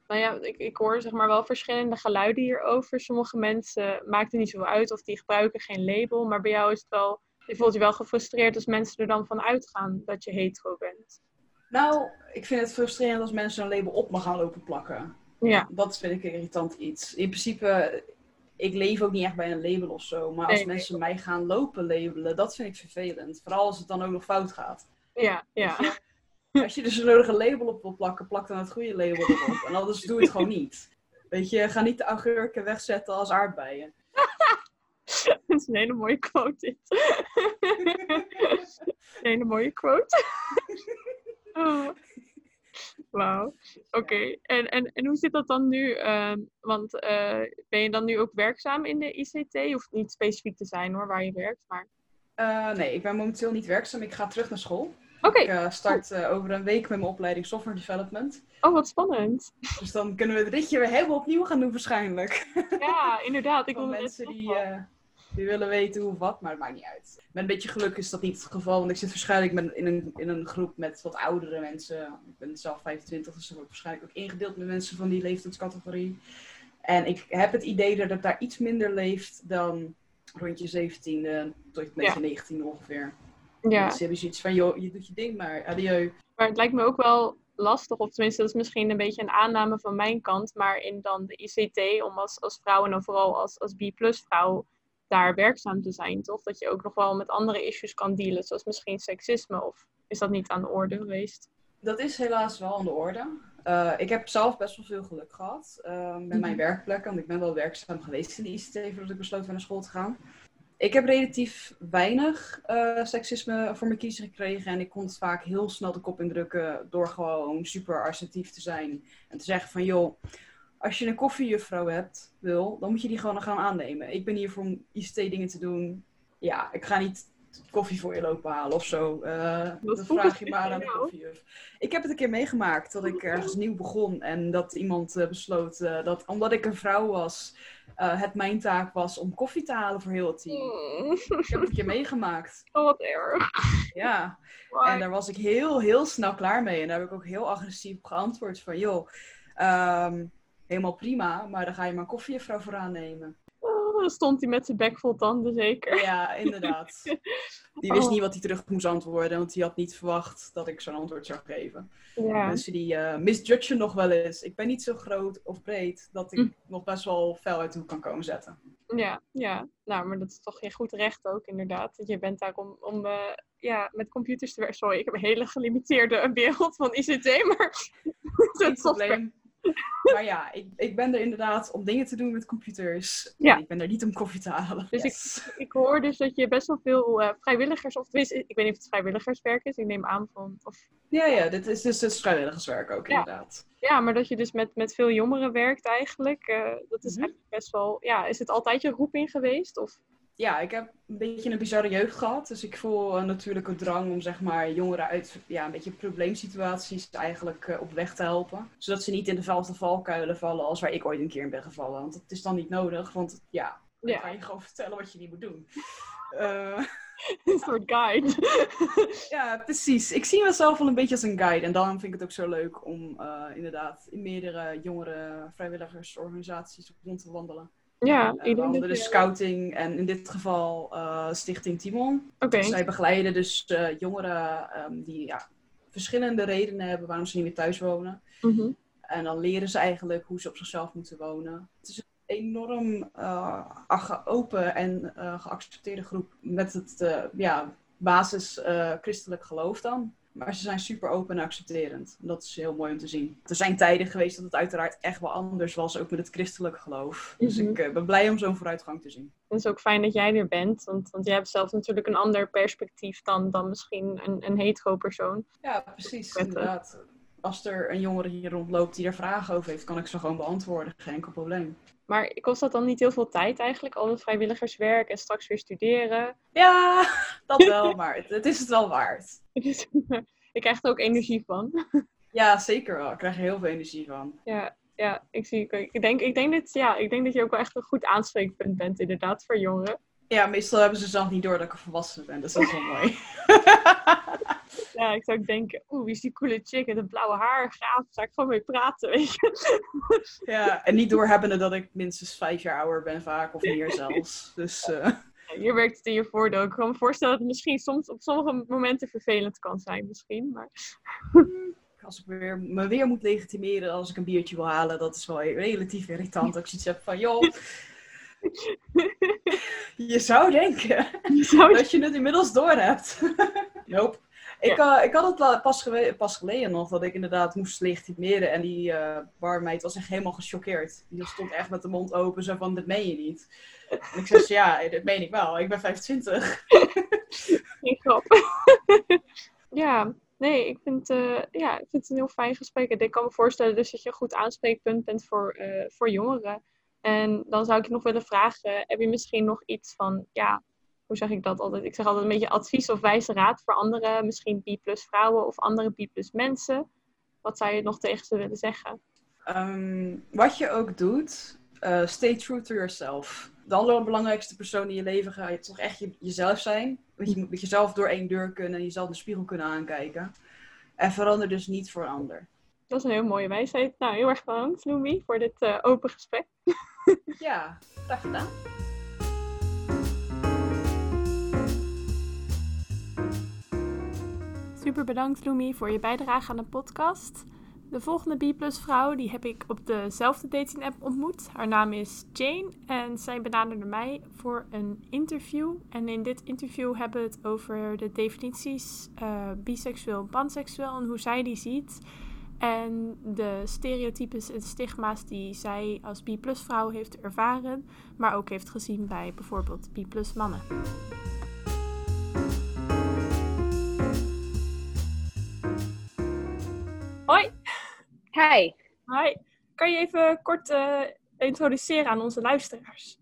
Nou ja, ik hoor zeg maar wel verschillende geluiden hierover. Sommige mensen maakt het niet zoveel uit of die gebruiken geen label. Maar bij jou is het wel, je voelt je wel gefrustreerd als mensen er dan van uitgaan dat je hetero bent. Nou, ik vind het frustrerend als mensen een label op me gaan lopen plakken. Ja. Dat vind ik een irritant iets. In principe, ik leef ook niet echt bij een label of zo. Maar als mensen mij gaan lopen labelen, dat vind ik vervelend. Vooral als het dan ook nog fout gaat. Ja, ja. Als je dus een nodige label op wil plakken, plak dan het goede label erop. En anders doe je het gewoon niet. Weet je, ga niet de augurken wegzetten als aardbeien. Dat is een hele mooie quote dit. Een hele mooie quote. Oh. Wauw. Oké. En hoe zit dat dan nu? Want ben je dan nu ook werkzaam in de ICT? Hoeft niet specifiek te zijn hoor, waar je werkt. Maar... nee, ik ben momenteel niet werkzaam. Ik ga terug naar school. Okay. Ik start over een week met mijn opleiding Software Development. Oh, wat spannend. Dus dan kunnen we dit weer helemaal opnieuw gaan doen waarschijnlijk. Ja, inderdaad. Ik wil mensen die willen weten hoe of wat, maar het maakt niet uit. Met een beetje geluk is dat niet het geval, want ik zit waarschijnlijk in een groep met wat oudere mensen. Ik ben zelf 25, dus ik word waarschijnlijk ook ingedeeld met mensen van die leeftijdscategorie. En ik heb het idee dat daar iets minder leeft dan rond je 17e tot 19e ongeveer. Ja. Ze hebben zoiets van, joh, je doet je ding maar, adieu. Maar het lijkt me ook wel lastig, of tenminste, dat is misschien een beetje een aanname van mijn kant, maar in dan de ICT, om als vrouw en dan vooral als B+-vrouw daar werkzaam te zijn, toch? Dat je ook nog wel met andere issues kan dealen, zoals misschien seksisme, of is dat niet aan de orde geweest? Dat is helaas wel aan de orde. Ik heb zelf best wel veel geluk gehad met mijn werkplek, want ik ben wel werkzaam geweest in de ICT voordat ik besloot naar school te gaan. Ik heb relatief weinig seksisme voor mijn kiezer gekregen. En ik kon het vaak heel snel de kop indrukken door gewoon super assertief te zijn. En te zeggen van, joh, als je een koffiejuffrouw wil, dan moet je die gewoon gaan aannemen. Ik ben hier voor ICT dingen te doen. Ja, ik ga niet koffie voor je lopen halen of zo. Dan vraag je maar aan de koffiejuf. Ik heb het een keer meegemaakt dat ik ergens nieuw begon. En dat iemand besloot dat omdat ik een vrouw was... het mijn taak was om koffie te halen voor heel het team. Ik heb het een keer meegemaakt. Oh, wat erg. Ja. Why? En daar was ik heel, heel snel klaar mee. En daar heb ik ook heel agressief op geantwoord van... joh, helemaal prima, maar dan ga je maar een koffievrouw voor aannemen. Dan stond hij met zijn bek vol tanden, zeker. Ja, inderdaad. Die wist niet wat hij terug moest antwoorden, want die had niet verwacht dat ik zo'n antwoord zou geven. Ja. Mensen die misjudgen nog wel eens. Ik ben niet zo groot of breed dat ik nog best wel fel uit de hoek kan komen zetten. Ja, ja. Nou, maar dat is toch je goed recht ook, inderdaad. Je bent daar om met computers te werken. Sorry, ik heb een hele gelimiteerde wereld van ICT, maar... dat software. Maar ja, ik ben er inderdaad om dingen te doen met computers. Ja. Ik ben er niet om koffie te halen. Dus ik hoor dus dat je best wel veel vrijwilligers... of ik weet niet of het vrijwilligerswerk is. Ik neem aan van... Of... Ja, dit is dus het vrijwilligerswerk ook inderdaad. Ja, maar dat je dus met veel jongeren werkt eigenlijk. Dat is eigenlijk best wel... Ja, is het altijd je roeping geweest? Of... Ja, ik heb een beetje een bizarre jeugd gehad. Dus ik voel natuurlijk een drang om zeg maar jongeren uit een beetje probleemsituaties eigenlijk op weg te helpen. Zodat ze niet in dezelfde valkuilen vallen als waar ik ooit een keer in ben gevallen. Want dat is dan niet nodig, want dan ga je gewoon vertellen wat je niet moet doen. Een soort guide. Ja, precies. Ik zie mezelf wel een beetje als een guide. En daarom vind ik het ook zo leuk om inderdaad in meerdere jongere vrijwilligersorganisaties rond te wandelen. Ja, waaronder de scouting en in dit geval Stichting Timon. Okay. Dus zij begeleiden dus jongeren die verschillende redenen hebben waarom ze niet meer thuis wonen. Mm-hmm. En dan leren ze eigenlijk hoe ze op zichzelf moeten wonen. Het is een enorm geopen en geaccepteerde groep met het basis christelijk geloof dan. Maar ze zijn super open en accepterend. En dat is heel mooi om te zien. Er zijn tijden geweest dat het uiteraard echt wel anders was, ook met het christelijk geloof. Mm-hmm. Dus ik ben blij om zo'n vooruitgang te zien. Het is ook fijn dat jij er bent, want jij hebt zelf natuurlijk een ander perspectief dan misschien een hetero persoon. Ja, precies, inderdaad. Als er een jongere hier rondloopt die er vragen over heeft, kan ik ze gewoon beantwoorden. Geen enkel probleem. Maar kost dat dan niet heel veel tijd eigenlijk? Al het vrijwilligerswerk en straks weer studeren? Ja, dat wel, maar het is het wel waard. Ik krijg er ook energie van. Ja, zeker wel. Ik krijg er heel veel energie van. Ja, ik denk dat je ook wel echt een goed aanspreekpunt bent inderdaad voor jongeren. Ja, meestal hebben ze zelf niet door dat ik een volwassene ben. Dus dat is wel mooi. Ja, ik zou ook denken, wie is die coole chick met een blauwe haar, gaaf, zou ik gewoon mee praten, weet je. Ja, en niet doorhebbende dat ik minstens 5 jaar ouder ben vaak, of meer zelfs. Dus, Ja, hier werkt het in je voordeel. Ik kan me voorstellen dat het misschien soms op sommige momenten vervelend kan zijn, misschien. Maar... Als ik me weer moet legitimeren als ik een biertje wil halen, dat is wel relatief irritant. Dat ik zoiets heb van, joh... Je zou denken dat je het inmiddels door hebt. Nope. Ik had het pas geleden nog, dat ik inderdaad moest legitimeren. En die barmeid was echt helemaal gechoqueerd. Die stond echt met de mond open, zo van, dit meen je niet. En ik zei, ja, dit meen ik wel. Ik ben 25. Geen grap. Ja, nee, ik vind het een heel fijn gesprek. En ik kan me voorstellen dus dat je een goed aanspreekpunt bent voor jongeren. En dan zou ik je nog willen vragen, heb je misschien nog iets van, hoe zeg ik dat altijd? Ik zeg altijd een beetje advies of wijze raad voor andere, misschien B+ vrouwen of andere B+ mensen. Wat zou je nog tegen ze willen zeggen? Wat je ook doet, stay true to yourself. De allerbelangrijkste persoon in je leven gaat toch echt jezelf zijn. Want je moet met jezelf door één deur kunnen en jezelf in de spiegel kunnen aankijken. En verander dus niet voor een ander. Dat is een heel mooie wijsheid. Nou, heel erg bedankt, Lumi, voor dit open gesprek. Ja, graag gedaan. Super bedankt, Lumi, voor je bijdrage aan de podcast. De volgende B+ vrouw die heb ik op dezelfde dating app ontmoet. Haar naam is Jane en zij benaderde mij voor een interview. En in dit interview hebben we het over de definities biseksueel en panseksueel en hoe zij die ziet... En de stereotypes en stigma's die zij als B+ vrouw heeft ervaren, maar ook heeft gezien bij bijvoorbeeld B+ mannen. Hoi! Hi! Hi! Kan je even kort introduceren aan onze luisteraars?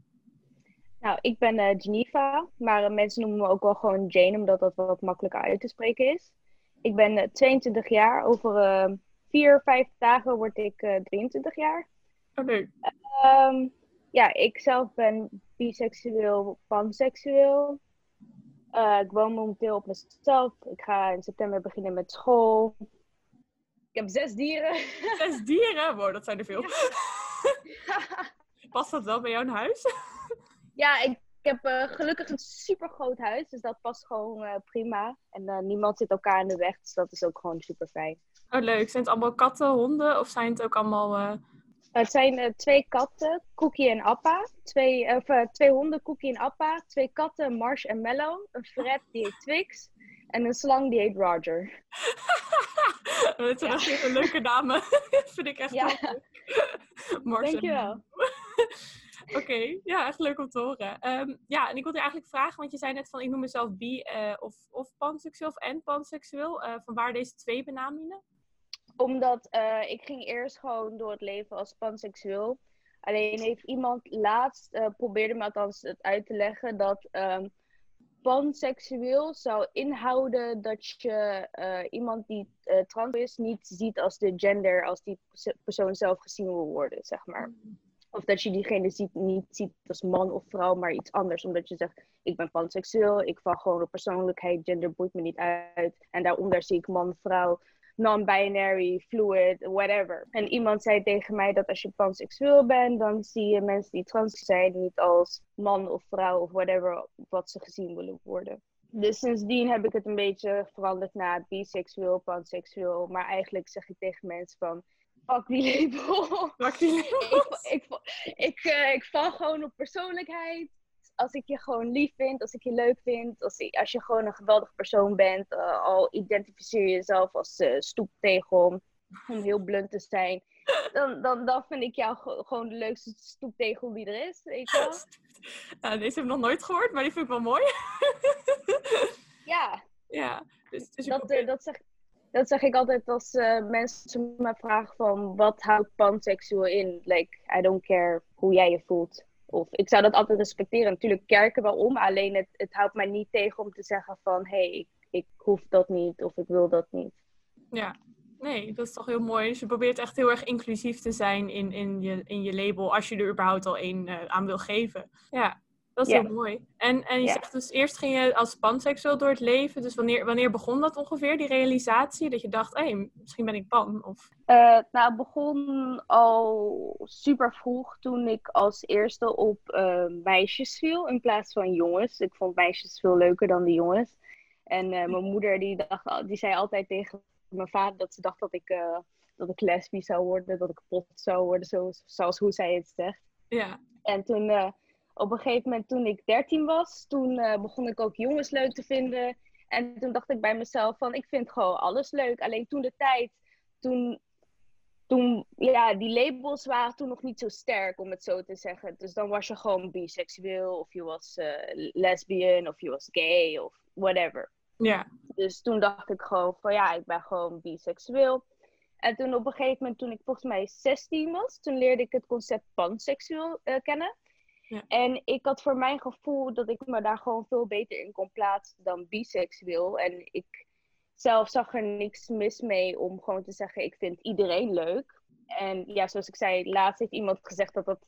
Nou, ik ben Geneva, maar mensen noemen me ook wel gewoon Jane, omdat dat wat makkelijker uit te spreken is. Ik ben 22 jaar, over... 4-5 dagen word ik 23 jaar. Oh nee. Ik zelf ben biseksueel, panseksueel. Ik woon momenteel op mezelf. Ik ga in september beginnen met school. Ik heb 6 dieren. 6 dieren? Wow, dat zijn er veel. Ja. Past dat wel bij jou in huis? Ja, ik heb gelukkig een super groot huis. Dus dat past gewoon prima. En niemand zit elkaar in de weg. Dus dat is ook gewoon super fijn. Oh, leuk. Zijn het allemaal katten, honden? Of zijn het ook allemaal... Het zijn 2 katten, Cookie en Appa. 2 honden, Cookie en Appa. 2 katten, Marsh en Mello. Een fret, die heet Twix. En een slang, die heet Roger. Dat zijn echt een leuke namen. Vind ik echt leuk. Marsh en Mello. Oké, ja, echt leuk om te horen. En ik wilde je eigenlijk vragen, want je zei net van ik noem mezelf bi of panseksueel of en panseksueel. Vanwaar deze 2 benamingen? Omdat ik ging eerst gewoon door het leven als panseksueel. Alleen heeft iemand laatst, probeerde me althans het uit te leggen, dat panseksueel zou inhouden dat je iemand die trans is niet ziet als de gender, als die persoon zelf gezien wil worden, zeg maar. Of dat je diegene niet ziet als man of vrouw, maar iets anders. Omdat je zegt, ik ben panseksueel, ik val gewoon op persoonlijkheid, gender boeit me niet uit. En daaronder zie ik man, vrouw, non-binary, fluid, whatever. En iemand zei tegen mij dat als je panseksueel bent, dan zie je mensen die trans zijn niet als man of vrouw of whatever, wat ze gezien willen worden. Dus sindsdien heb ik het een beetje veranderd naar biseksueel, panseksueel. Maar eigenlijk zeg ik tegen mensen van, fuck die label. Fuck die label. Ik val gewoon op persoonlijkheid. Als ik je gewoon lief vind, als ik je leuk vind, als je gewoon een geweldige persoon bent, al identificeer je jezelf als stoeptegel, om heel blunt te zijn, dan vind ik jou gewoon de leukste stoeptegel die er is, weet je wel? Nou, deze heb ik nog nooit gehoord, maar die vind ik wel mooi. Ja. Ja. Dus dat zeg ik altijd als mensen me vragen van, wat houdt panseksueel in? Like, I don't care hoe jij je voelt. Of ik zou dat altijd respecteren. Natuurlijk kerken wel om. Alleen het houdt mij niet tegen om te zeggen van... Hé, ik hoef dat niet. Of ik wil dat niet. Ja. Nee, dat is toch heel mooi. Dus je probeert echt heel erg inclusief te zijn in je label. Als je er überhaupt al één aan wil geven. Ja, dat is heel mooi. En je zegt dus eerst ging je als panseksueel door het leven. Dus wanneer begon dat ongeveer? Die realisatie dat je dacht... Hé, misschien ben ik pan. Of... het begon al super vroeg toen ik als eerste op meisjes viel in plaats van jongens. Ik vond meisjes veel leuker dan de jongens. En mijn moeder die zei altijd tegen mijn vader dat ze dacht dat ik lesbisch zou worden, dat ik pot zou worden, zoals hoe zij het zegt. Ja. En toen op een gegeven moment toen ik 13 was, toen begon ik ook jongens leuk te vinden. En toen dacht ik bij mezelf van ik vind gewoon alles leuk. Alleen toen de tijd, toen die labels waren toen nog niet zo sterk, om het zo te zeggen. Dus dan was je gewoon biseksueel, of je was lesbian, of je was gay, of whatever. Ja. Dus toen dacht ik gewoon van, ja, ik ben gewoon biseksueel. En toen op een gegeven moment, toen ik volgens mij 16 was, toen leerde ik het concept panseksueel kennen. Ja. En ik had voor mijn gevoel dat ik me daar gewoon veel beter in kon plaatsen dan biseksueel. En ik... zelf zag er niks mis mee om gewoon te zeggen, ik vind iedereen leuk. En ja, zoals ik zei, laatst heeft iemand gezegd dat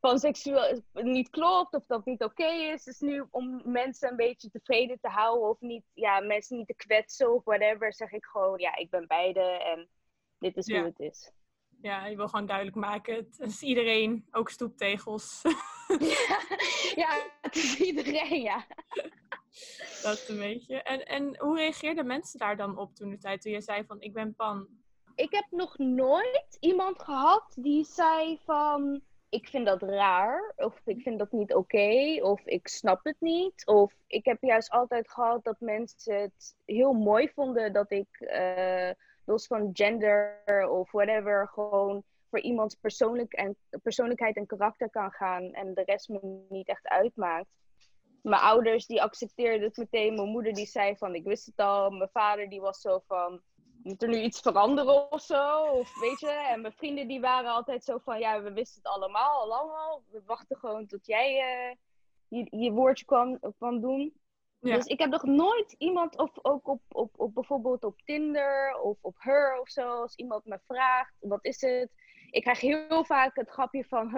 panseksueel niet klopt of dat niet oké is. Dus nu om mensen een beetje tevreden te houden of niet, ja, mensen niet te kwetsen of whatever, zeg ik gewoon, ja, ik ben beide en dit is hoe het is. Ja, je wil gewoon duidelijk maken, het is iedereen, ook stoeptegels. Ja, het is iedereen, ja. Dat een beetje. En hoe reageerden mensen daar dan op toen de tijd, toen jij zei van ik ben pan? Ik heb nog nooit iemand gehad die zei van ik vind dat raar, of ik vind dat niet oké, of ik snap het niet. Of ik heb juist altijd gehad dat mensen het heel mooi vonden dat ik los van gender of whatever gewoon voor iemands persoonlijkheid en karakter kan gaan en de rest me niet echt uitmaakt. Mijn ouders, die accepteerden het meteen. Mijn moeder, die zei van, ik wist het al. Mijn vader, die was zo van, moet er nu iets veranderen of zo? Of weet je? En mijn vrienden, die waren altijd zo van, ja, we wisten het allemaal, al lang al. We wachten gewoon tot jij je woordje kwam doen. Ja. Dus ik heb nog nooit iemand, of ook op bijvoorbeeld op Tinder of op Her of zo, als iemand me vraagt, wat is het? Ik krijg heel vaak het grapje van,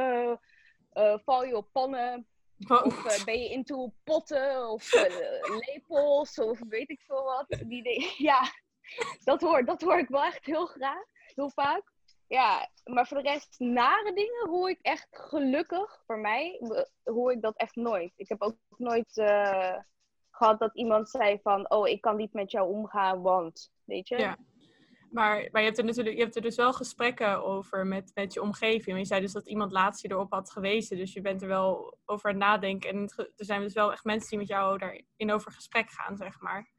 val je op pannen? Of ben je into potten of lepels of weet ik veel wat. Ja, dat hoor ik wel echt heel graag, heel vaak. Ja, maar voor de rest nare dingen hoor ik echt gelukkig, voor mij, hoor ik dat echt nooit. Ik heb ook nooit gehad dat iemand zei van, oh ik kan niet met jou omgaan, want, weet je. Ja. Maar je hebt er dus wel gesprekken over met je omgeving. En je zei dus dat iemand laatst je erop had gewezen. Dus je bent er wel over aan het nadenken. En er zijn dus wel echt mensen die met jou daarin over gesprek gaan, zeg maar.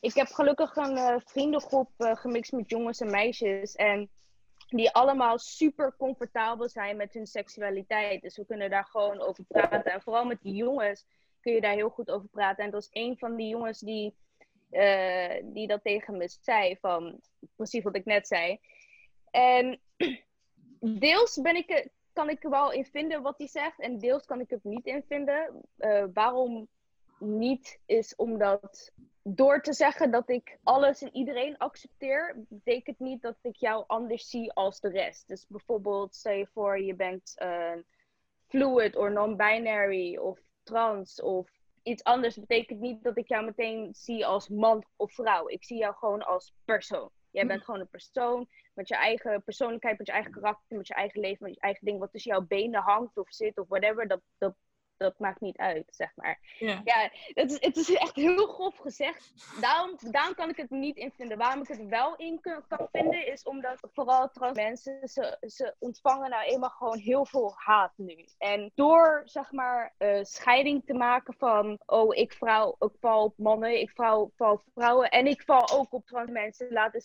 Ik heb gelukkig een vriendengroep gemixt met jongens en meisjes. En die allemaal super comfortabel zijn met hun seksualiteit. Dus we kunnen daar gewoon over praten. En vooral met die jongens kun je daar heel goed over praten. En dat is een van die jongens die dat tegen me zei, van precies wat ik net zei. En deels kan ik er wel in vinden wat hij zegt, en deels kan ik het niet in vinden. Waarom niet is omdat door te zeggen dat ik alles en iedereen accepteer, betekent niet dat ik jou anders zie als de rest. Dus bijvoorbeeld, stel je voor, je bent fluid of non-binary of trans of iets anders. Betekent niet dat ik jou meteen zie als man of vrouw. Ik zie jou gewoon als persoon. Jij bent gewoon een persoon met je eigen persoonlijkheid, met je eigen karakter, met je eigen leven, met je eigen ding wat tussen jouw benen hangt of zit of whatever. Dat maakt niet uit, zeg maar. Yeah. Ja, het is echt heel grof gezegd. Daarom kan ik het niet in vinden. Waarom ik het wel in kan vinden, is omdat vooral trans mensen, ze ontvangen nou eenmaal gewoon heel veel haat nu. En door, zeg maar, scheiding te maken van, oh, ik val op mannen, ik val op vrouwen en ik val ook op trans mensen, laten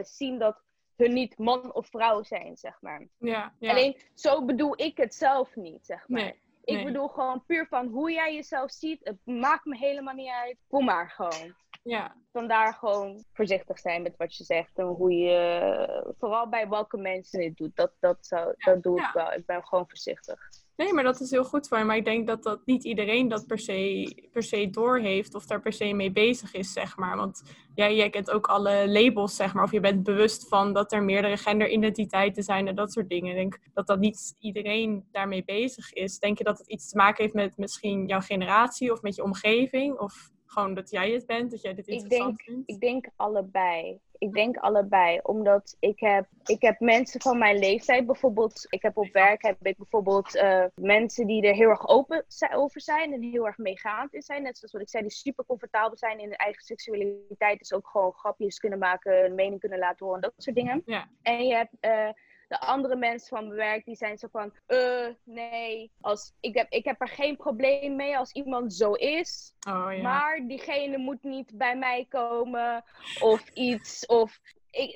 zien dat hun niet man of vrouw zijn, zeg maar. Yeah, yeah. Alleen, zo bedoel ik het zelf niet, zeg maar. Nee. Nee. Ik bedoel gewoon puur van hoe jij jezelf ziet. Het maakt me helemaal niet uit. Kom maar gewoon. Ja. Vandaar gewoon voorzichtig zijn met wat je zegt. En hoe je, vooral bij welke mensen dit doet. Dat doe ik wel. Ik ben gewoon voorzichtig. Nee, maar dat is heel goed voor je. Maar ik denk dat niet iedereen dat per se doorheeft of daar per se mee bezig is, zeg maar. Want jij kent ook alle labels, zeg maar. Of je bent bewust van dat er meerdere genderidentiteiten zijn en dat soort dingen. Ik denk dat niet iedereen daarmee bezig is. Denk je dat het iets te maken heeft met misschien jouw generatie of met je omgeving? Of gewoon dat jij het bent, dat jij dit interessant vindt? Ik denk allebei. Omdat ik heb mensen van mijn leeftijd bijvoorbeeld. Ik heb op werk bijvoorbeeld mensen die er heel erg open over zijn. En heel erg meegaand in zijn. Net zoals wat ik zei, die super comfortabel zijn in hun eigen seksualiteit. Dus ook gewoon grapjes kunnen maken, een mening kunnen laten horen. Dat soort dingen. Ja. En je hebt de andere mensen van mijn werk, die zijn zo van, nee. Ik heb er geen probleem mee als iemand zo is. Oh, ja. Maar diegene moet niet bij mij komen. Of iets.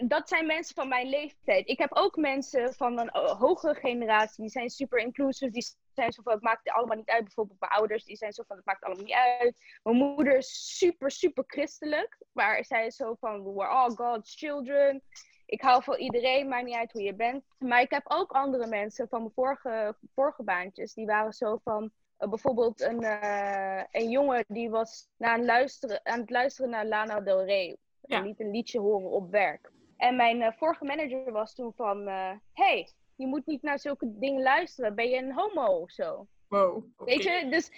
Dat zijn mensen van mijn leeftijd. Ik heb ook mensen van een hogere generatie. Die zijn super inclusive. Die zijn zo van, het maakt allemaal niet uit. Bijvoorbeeld mijn ouders, die zijn zo van, het maakt allemaal niet uit. Mijn moeder is super, super christelijk. Maar zij is zo van, we're all God's children. Ik hou van iedereen, maakt niet uit hoe je bent. Maar ik heb ook andere mensen van mijn vorige baantjes. Die waren zo van, bijvoorbeeld een jongen die was aan het luisteren naar Lana Del Rey. Ja. En liet een liedje horen op werk. En mijn vorige manager was toen van, hey, je moet niet naar zulke dingen luisteren. Ben je een homo of zo? Wow, okay. Weet je, dus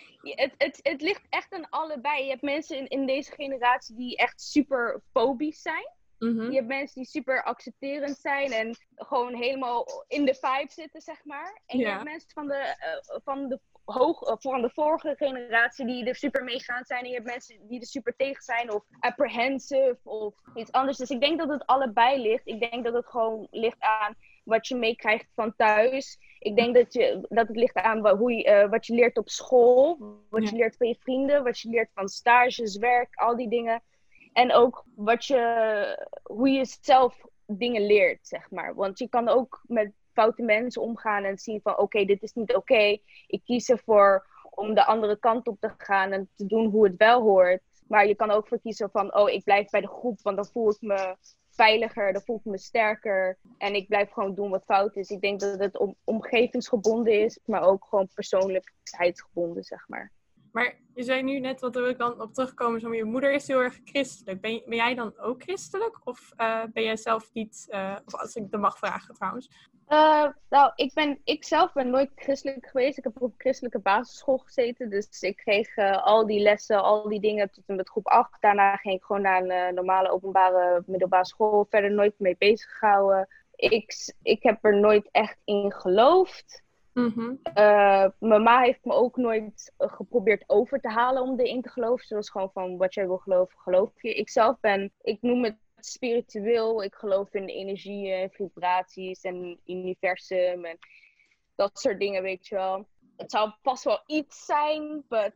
het ligt echt aan allebei. Je hebt mensen in deze generatie die echt super fobisch zijn. Mm-hmm. Je hebt mensen die super accepterend zijn en gewoon helemaal in de vibe zitten, zeg maar. En je hebt mensen van de vorige generatie die er super meegaand zijn. En je hebt mensen die er super tegen zijn of apprehensive of iets anders. Dus ik denk dat het allebei ligt. Ik denk dat het gewoon ligt aan wat je meekrijgt van thuis. Ik denk dat het ligt aan wat je leert op school. Wat je leert van je vrienden. Wat je leert van stages, werk, al die dingen. En ook hoe je zelf dingen leert, zeg maar. Want je kan ook met foute mensen omgaan en zien van, oké, dit is niet oké. Ik kies ervoor om de andere kant op te gaan en te doen hoe het wel hoort. Maar je kan ook voor kiezen van, ik blijf bij de groep, want dan voel ik me veiliger, dan voel ik me sterker. En ik blijf gewoon doen wat fout is. Ik denk dat het omgevingsgebonden is, maar ook gewoon persoonlijkheidsgebonden, zeg maar. Maar je zei nu net, wat wil ik dan op terugkomen, je moeder is heel erg christelijk. Ben jij dan ook christelijk? Of ben jij zelf niet, of als ik dat mag vragen trouwens? Ik zelf ben nooit christelijk geweest. Ik heb op christelijke basisschool gezeten. Dus ik kreeg al die lessen, al die dingen tot en met groep 8. Daarna ging ik gewoon naar een normale openbare middelbare school. Verder nooit mee bezig gehouden. Ik heb er nooit echt in geloofd. Mm-hmm. Mama heeft me ook nooit geprobeerd over te halen om erin te geloven. Ze was gewoon van, wat jij wil geloven, geloof je. Ik zelf ik noem het spiritueel. Ik geloof in energieën, vibraties en universum en dat soort dingen, weet je wel. Het zou vast wel iets zijn, maar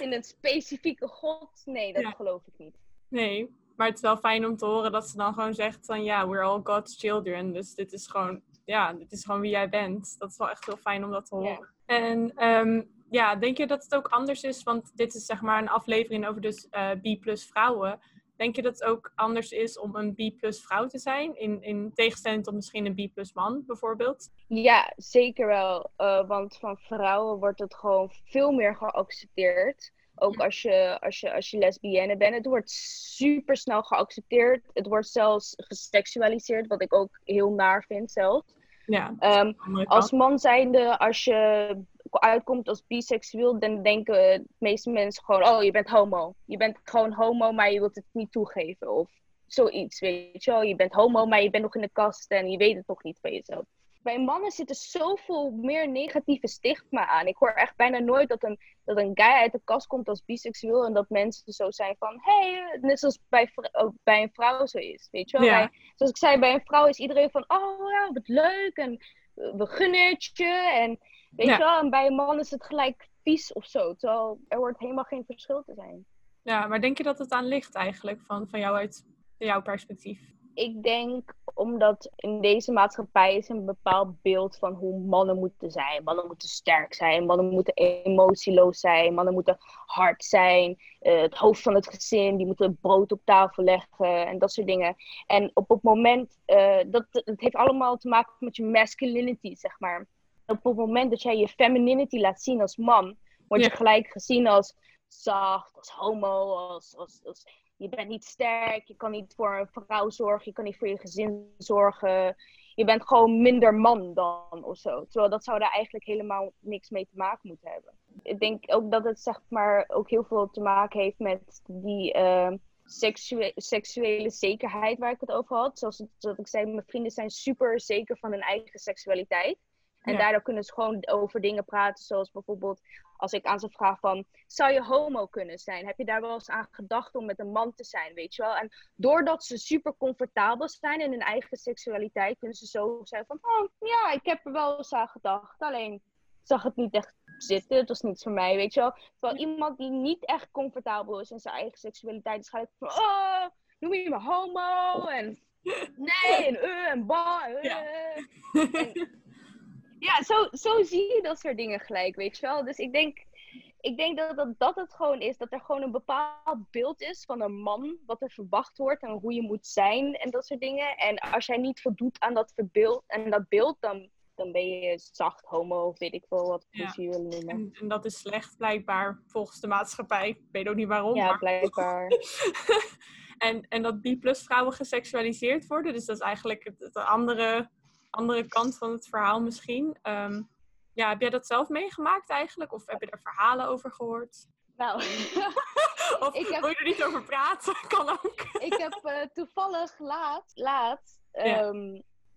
in een specifieke god, nee, dat geloof ik niet. Nee, maar het is wel fijn om te horen dat ze dan gewoon zegt van, ja, we're all God's children, dus dit is gewoon... Ja, dit is gewoon wie jij bent. Dat is wel echt heel fijn om dat te horen. Yeah. En denk je dat het ook anders is? Want dit is zeg maar een aflevering over dus B+ vrouwen. Denk je dat het ook anders is om een B+ vrouw te zijn? In tegenstelling tot misschien een B+ man bijvoorbeeld? Ja, zeker wel. Want van vrouwen wordt het gewoon veel meer geaccepteerd. Ook als je lesbienne bent. Het wordt super snel geaccepteerd. Het wordt zelfs geseksualiseerd, wat ik ook heel naar vind zelf. Ja, als man zijnde, als je uitkomt als biseksueel, dan denken de meeste mensen gewoon, oh, je bent homo. Je bent gewoon homo, maar je wilt het niet toegeven. Of zoiets, weet je wel. Je bent homo, maar je bent nog in de kast en je weet het nog niet van jezelf. Bij mannen zit er zoveel meer negatieve stigma aan. Ik hoor echt bijna nooit dat een guy uit de kast komt als biseksueel. En dat mensen zo zijn van, hey, net zoals bij een vrouw zo is. Weet je wel? Ja. Zoals ik zei, bij een vrouw is iedereen van, oh ja, wat leuk. En we gunnen het je. En weet je wel, en bij een man is het gelijk vies of zo. Terwijl er hoort helemaal geen verschil te zijn. Ja, maar denk je dat het aan ligt eigenlijk van jouw perspectief? Ik denk, omdat in deze maatschappij is een bepaald beeld van hoe mannen moeten zijn. Mannen moeten sterk zijn, mannen moeten emotieloos zijn, mannen moeten hard zijn. Het hoofd van het gezin, die moeten het brood op tafel leggen en dat soort dingen. En op het moment, dat heeft allemaal te maken met je masculinity, zeg maar. Op het moment dat jij je femininity laat zien als man, word je gelijk gezien als zacht, als homo, als je bent niet sterk, je kan niet voor een vrouw zorgen, je kan niet voor je gezin zorgen. Je bent gewoon minder man dan of zo. Terwijl dat zou daar eigenlijk helemaal niks mee te maken moeten hebben. Ik denk ook dat het zeg maar ook heel veel te maken heeft met die seksuele zekerheid waar ik het over had. Zoals ik zei, mijn vrienden zijn super zeker van hun eigen seksualiteit. En daardoor kunnen ze gewoon over dingen praten, zoals bijvoorbeeld als ik aan ze vraag van, zou je homo kunnen zijn? Heb je daar wel eens aan gedacht om met een man te zijn, weet je wel? En doordat ze super comfortabel zijn in hun eigen seksualiteit, kunnen ze zo zijn van, oh ja, ik heb er wel eens aan gedacht. Alleen zag het niet echt zitten, het was niets voor mij, weet je wel? Terwijl iemand die niet echt comfortabel is in zijn eigen seksualiteit, is gelijk van, oh, noem je me homo? En nee, en bah, en, ja, zo zie je dat soort dingen gelijk, weet je wel. Dus ik denk dat het gewoon is. Dat er gewoon een bepaald beeld is van een man. Wat er verwacht wordt en hoe je moet zijn en dat soort dingen. En als jij niet voldoet aan dat beeld, dan ben je zacht homo of weet ik wel wat je wil noemen. En dat is slecht, blijkbaar, volgens de maatschappij. Ik weet ook niet waarom. Ja, maar blijkbaar. en dat B+ vrouwen geseksualiseerd worden. Dus dat is eigenlijk het andere kant van het verhaal misschien. Heb jij dat zelf meegemaakt eigenlijk? Of heb je daar verhalen over gehoord? Nou, wil je er niet over praten? Kan ook. Ik heb toevallig laatst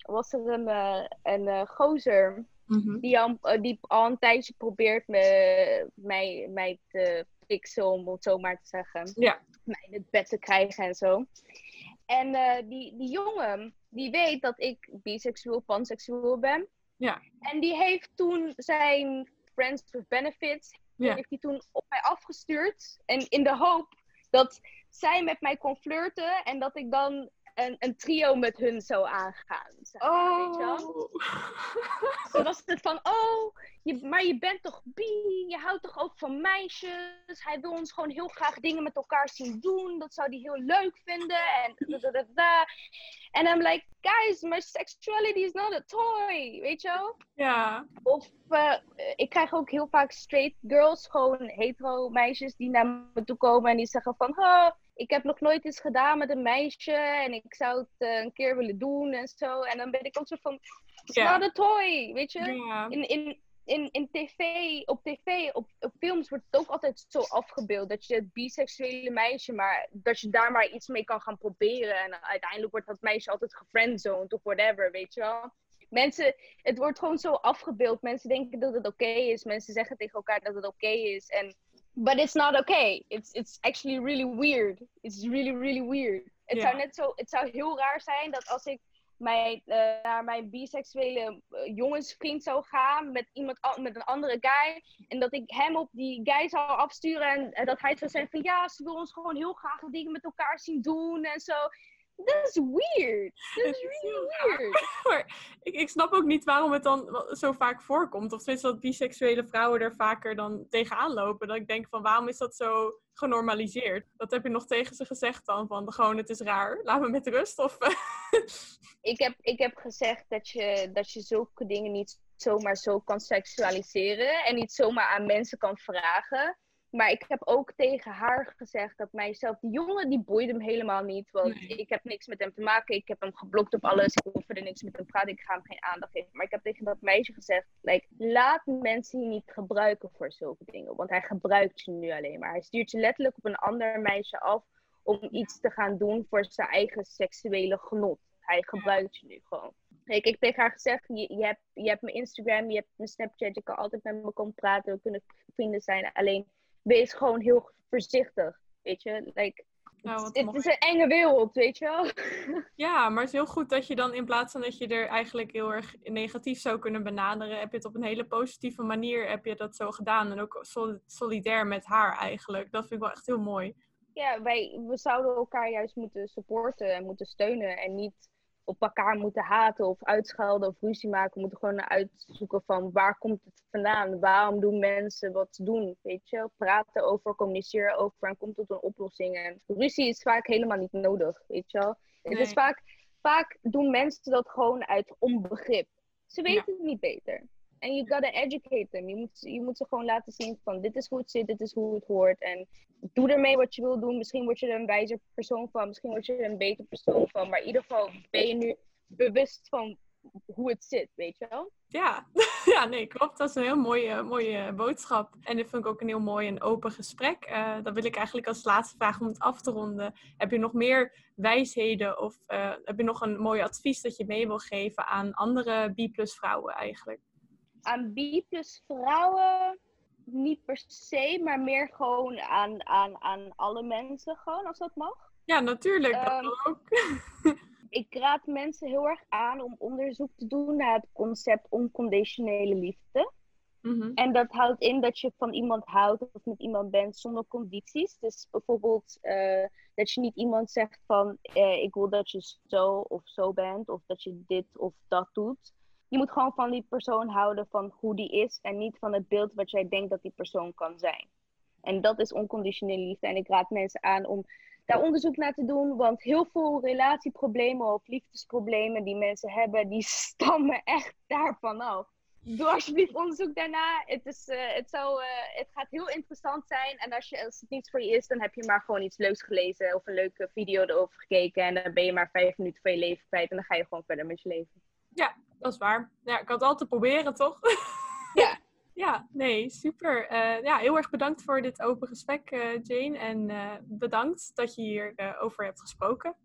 was er een gozer die al een tijdje probeert mij te fixen, om het zo maar te zeggen. Ja. Mij in het bed te krijgen en zo. En die jongen, die weet dat ik biseksueel, panseksueel ben. Ja. En die heeft toen zijn Friends with Benefits, heeft hij toen op mij afgestuurd. En in de hoop dat zij met mij kon flirten en dat ik dan een trio met hun zou aangaan. Zeg maar, weet je wel? Toen was het van, maar je bent toch bi? Je houdt toch ook van meisjes? Hij wil ons gewoon heel graag dingen met elkaar zien doen. Dat zou hij heel leuk vinden. En I'm like, guys, my sexuality is not a toy. Weet je wel? Ja. Of ik krijg ook heel vaak straight girls, gewoon hetero meisjes die naar me toe komen en die zeggen van, ik heb nog nooit iets gedaan met een meisje en ik zou het een keer willen doen en zo. En dan ben ik ook zo van, it's not a toy, weet je? Yeah. In tv, op films wordt het ook altijd zo afgebeeld. Dat je het biseksuele meisje, maar dat je daar maar iets mee kan gaan proberen. En uiteindelijk wordt dat meisje altijd gefriendzoned of whatever, weet je wel. Mensen, het wordt gewoon zo afgebeeld. Mensen denken dat het oké is. Mensen zeggen tegen elkaar dat het oké is. En but it's not okay. It's actually really weird. It's really, really weird. Het zou heel raar zijn dat als ik naar mijn biseksuele jongensvriend zou gaan met een andere guy. En dat ik hem op die guy zou afsturen. En dat hij zou zeggen van ze wil ons gewoon heel graag dingen met elkaar zien doen en zo. Dat is weird. Dat is really weird. Maar ik snap ook niet waarom het dan zo vaak voorkomt. Of tenminste dat biseksuele vrouwen er vaker dan tegenaan lopen. Dat ik denk van, waarom is dat zo genormaliseerd? Wat heb je nog tegen ze gezegd dan? Van gewoon, het is raar. Laat me met rust. Of ik heb gezegd dat je zulke dingen niet zomaar zo kan seksualiseren. En niet zomaar aan mensen kan vragen. Maar ik heb ook tegen haar gezegd dat mijzelf... Die jongen, die boeide hem helemaal niet. Want ik heb niks met hem te maken. Ik heb hem geblokt op alles. Ik wil verder niks met hem praten. Ik ga hem geen aandacht geven. Maar ik heb tegen dat meisje gezegd... laat mensen je niet gebruiken voor zulke dingen. Want hij gebruikt je nu alleen maar. Hij stuurt je letterlijk op een ander meisje af... om iets te gaan doen voor zijn eigen seksuele genot. Hij gebruikt je nu gewoon. Ik heb tegen haar gezegd, je hebt mijn Instagram, je hebt mijn Snapchat... je kan altijd met me komen praten, we kunnen vrienden zijn. Alleen... wees gewoon heel voorzichtig, weet je. Het is een enge wereld, weet je wel. Ja, maar het is heel goed dat je dan in plaats van dat je er eigenlijk heel erg negatief zou kunnen benaderen... heb je het op een hele positieve manier heb je dat zo gedaan. En ook solidair met haar eigenlijk. Dat vind ik wel echt heel mooi. Ja, we zouden elkaar juist moeten supporten en moeten steunen. En niet op elkaar moeten haten of uitschelden of ruzie maken. We moeten gewoon uitzoeken van waar komt het vandaan? Waarom doen mensen wat ze doen? Weet je? Praten over, communiceren over en komt tot een oplossing. En ruzie is vaak helemaal niet nodig, weet je wel? Nee. Het is vaak doen mensen dat gewoon uit onbegrip. Ze weten het niet beter. En you gotta educate them. Je moet ze gewoon laten zien van dit is hoe het zit, dit is hoe het hoort. En doe ermee wat je wil doen. Misschien word je er een wijzer persoon van. Misschien word je er een beter persoon van. Maar in ieder geval ben je nu bewust van hoe het zit, weet je wel? Ja, klopt. Dat is een heel mooie boodschap. En dat vind ik ook een heel mooi en open gesprek. Dat wil ik eigenlijk als laatste vraag om het af te ronden. Heb je nog meer wijsheden of heb je nog een mooi advies dat je mee wil geven aan andere B+ vrouwen eigenlijk? Aan B+ vrouwen niet per se, maar meer gewoon aan alle mensen gewoon, als dat mag. Ja, natuurlijk. Dat ook. Ik raad mensen heel erg aan om onderzoek te doen naar het concept onconditionele liefde. Mm-hmm. En dat houdt in dat je van iemand houdt of met iemand bent zonder condities. Dus bijvoorbeeld dat je niet iemand zegt van ik wil dat je zo of zo bent of dat je dit of dat doet. Je moet gewoon van die persoon houden van hoe die is en niet van het beeld wat jij denkt dat die persoon kan zijn. En dat is onconditionele liefde. En ik raad mensen aan om daar onderzoek naar te doen. Want heel veel relatieproblemen of liefdesproblemen die mensen hebben, die stammen echt daarvan af. Doe alsjeblieft onderzoek daarna. Het gaat heel interessant zijn. En als het niet voor je is, dan heb je maar gewoon iets leuks gelezen of een leuke video erover gekeken. En dan ben je maar 5 minuten van je leven kwijt en dan ga je gewoon verder met je leven. Ja, dat is waar. Ja, ik had het altijd proberen, toch? Ja. Ja, nee, super. Heel erg bedankt voor dit open gesprek, Jane. En bedankt dat je hier over hebt gesproken.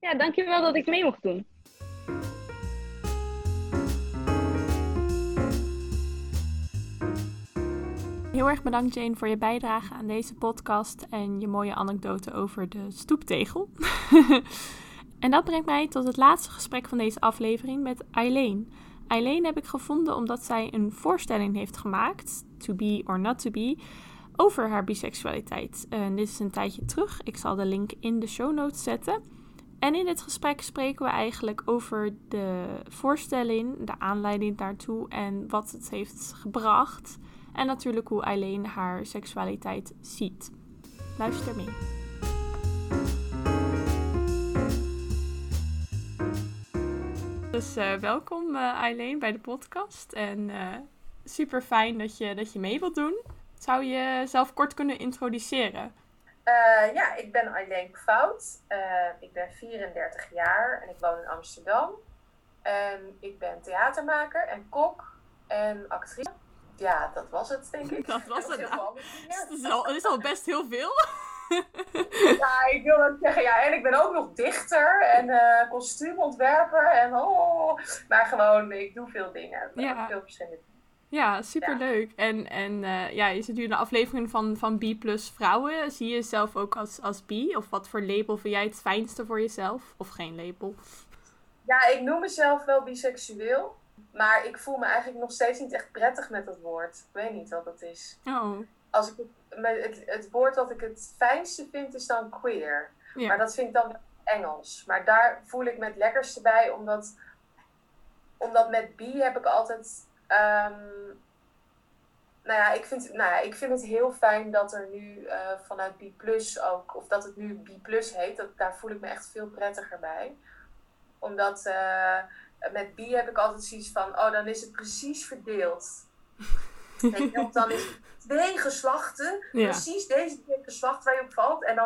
Ja, dankjewel dat ik mee mocht doen. Heel erg bedankt, Jane, voor je bijdrage aan deze podcast en je mooie anekdote over de stoeptegel. En dat brengt mij tot het laatste gesprek van deze aflevering met Eileen. Eileen heb ik gevonden omdat zij een voorstelling heeft gemaakt, To Be or Not To Be, over haar biseksualiteit. En dit is een tijdje terug. Ik zal de link in de show notes zetten. En in dit gesprek spreken we eigenlijk over de voorstelling, de aanleiding daartoe en wat het heeft gebracht. En natuurlijk hoe Eileen haar seksualiteit ziet. Luister mee. Dus welkom Eileen bij de podcast en super fijn dat je mee wilt doen. Zou je jezelf kort kunnen introduceren? Ik ben Eileen Pfoud. Ik ben 34 jaar en ik woon in Amsterdam. Ik ben theatermaker en kok en actrice. Ja, dat was het denk ik. Dat was het. Het is al best heel veel. Ja, ik wil dat zeggen. Ja, en ik ben ook nog dichter en kostuumontwerper. En maar gewoon, ik doe veel dingen. Ja, veel verschillende. Ja, superleuk. Ja. En je zit nu in de aflevering van B+ Vrouwen. Zie je jezelf ook als B? Of wat voor label vind jij het fijnste voor jezelf? Of geen label? Ja, ik noem mezelf wel biseksueel. Maar ik voel me eigenlijk nog steeds niet echt prettig met dat woord. Ik weet niet wat dat is. Oh. Als ik het woord dat ik het fijnste vind is dan queer. Ja. Maar dat vind ik dan Engels. Maar daar voel ik me het lekkerste bij. Omdat met bi heb ik altijd... ik vind het heel fijn dat er nu vanuit B+ ook... Of dat het nu B+ heet. Daar voel ik me echt veel prettiger bij. Omdat met bi heb ik altijd zoiets van... Oh, dan is het precies verdeeld. En dan is twee geslachten, precies deze twee geslacht waar je op valt. En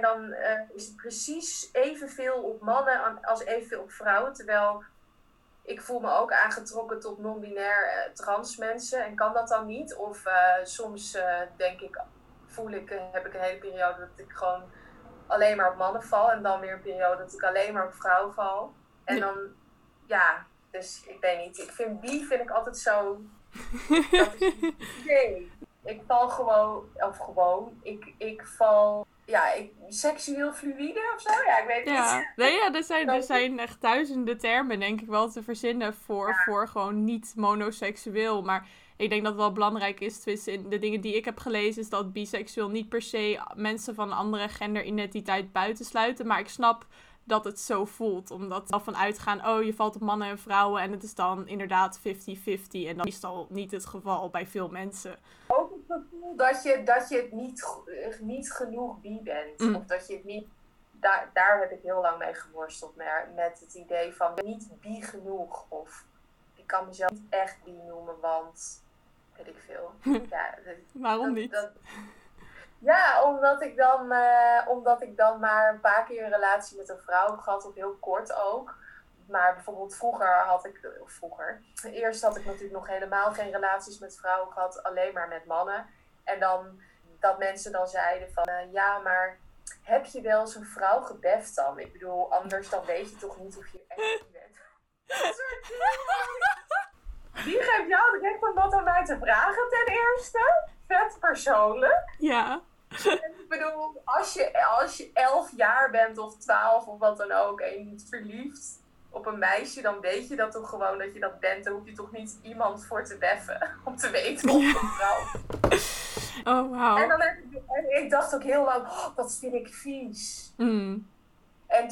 dan, is het precies evenveel op mannen als evenveel op vrouwen. Terwijl ik voel me ook aangetrokken tot non-binair trans mensen. En kan dat dan niet? Of soms denk ik, heb ik een hele periode dat ik gewoon alleen maar op mannen val. En dan weer een periode dat ik alleen maar op vrouwen val. En dan, dus ik weet niet. Ik vind ik altijd zo... Nee, ik val gewoon, ik val, seksueel fluïde of zo, ik weet het niet. Nee, er zijn echt duizenden termen, denk ik wel, te verzinnen voor gewoon niet monoseksueel. Maar ik denk dat het wel belangrijk is, tenminste in de dingen die ik heb gelezen, is dat biseksueel niet per se mensen van een andere genderidentiteit buitensluiten. Maar ik snap dat het zo voelt, omdat er van uitgaan, je valt op mannen en vrouwen en het is dan inderdaad 50-50 en dat is al niet het geval bij veel mensen. Ook het gevoel dat je het niet genoeg bi bent, of dat je het niet, daar heb ik heel lang mee geworsteld, met het idee van niet bi genoeg, of ik kan mezelf niet echt bi noemen, want weet ik veel. Waarom niet? Omdat ik dan maar een paar keer een relatie met een vrouw heb gehad, of heel kort ook. Maar bijvoorbeeld eerst had ik natuurlijk nog helemaal geen relaties met vrouwen gehad, alleen maar met mannen. En dan, dat mensen dan zeiden van, maar heb je wel eens een vrouw gebeft dan? Ik bedoel, anders dan weet je toch niet of je echt bent. Een soort ding. Die geeft jou het recht om wat aan mij te vragen ten eerste. Vet persoonlijk. Ja. Ik bedoel, als je 11 jaar bent of 12 of wat dan ook en je bent verliefd op een meisje, dan weet je dat toch gewoon dat je dat bent. Daar hoef je toch niet iemand voor te beffen om te weten of een vrouw. Oh, wauw. En ik dacht ook heel lang, dat vind ik vies. En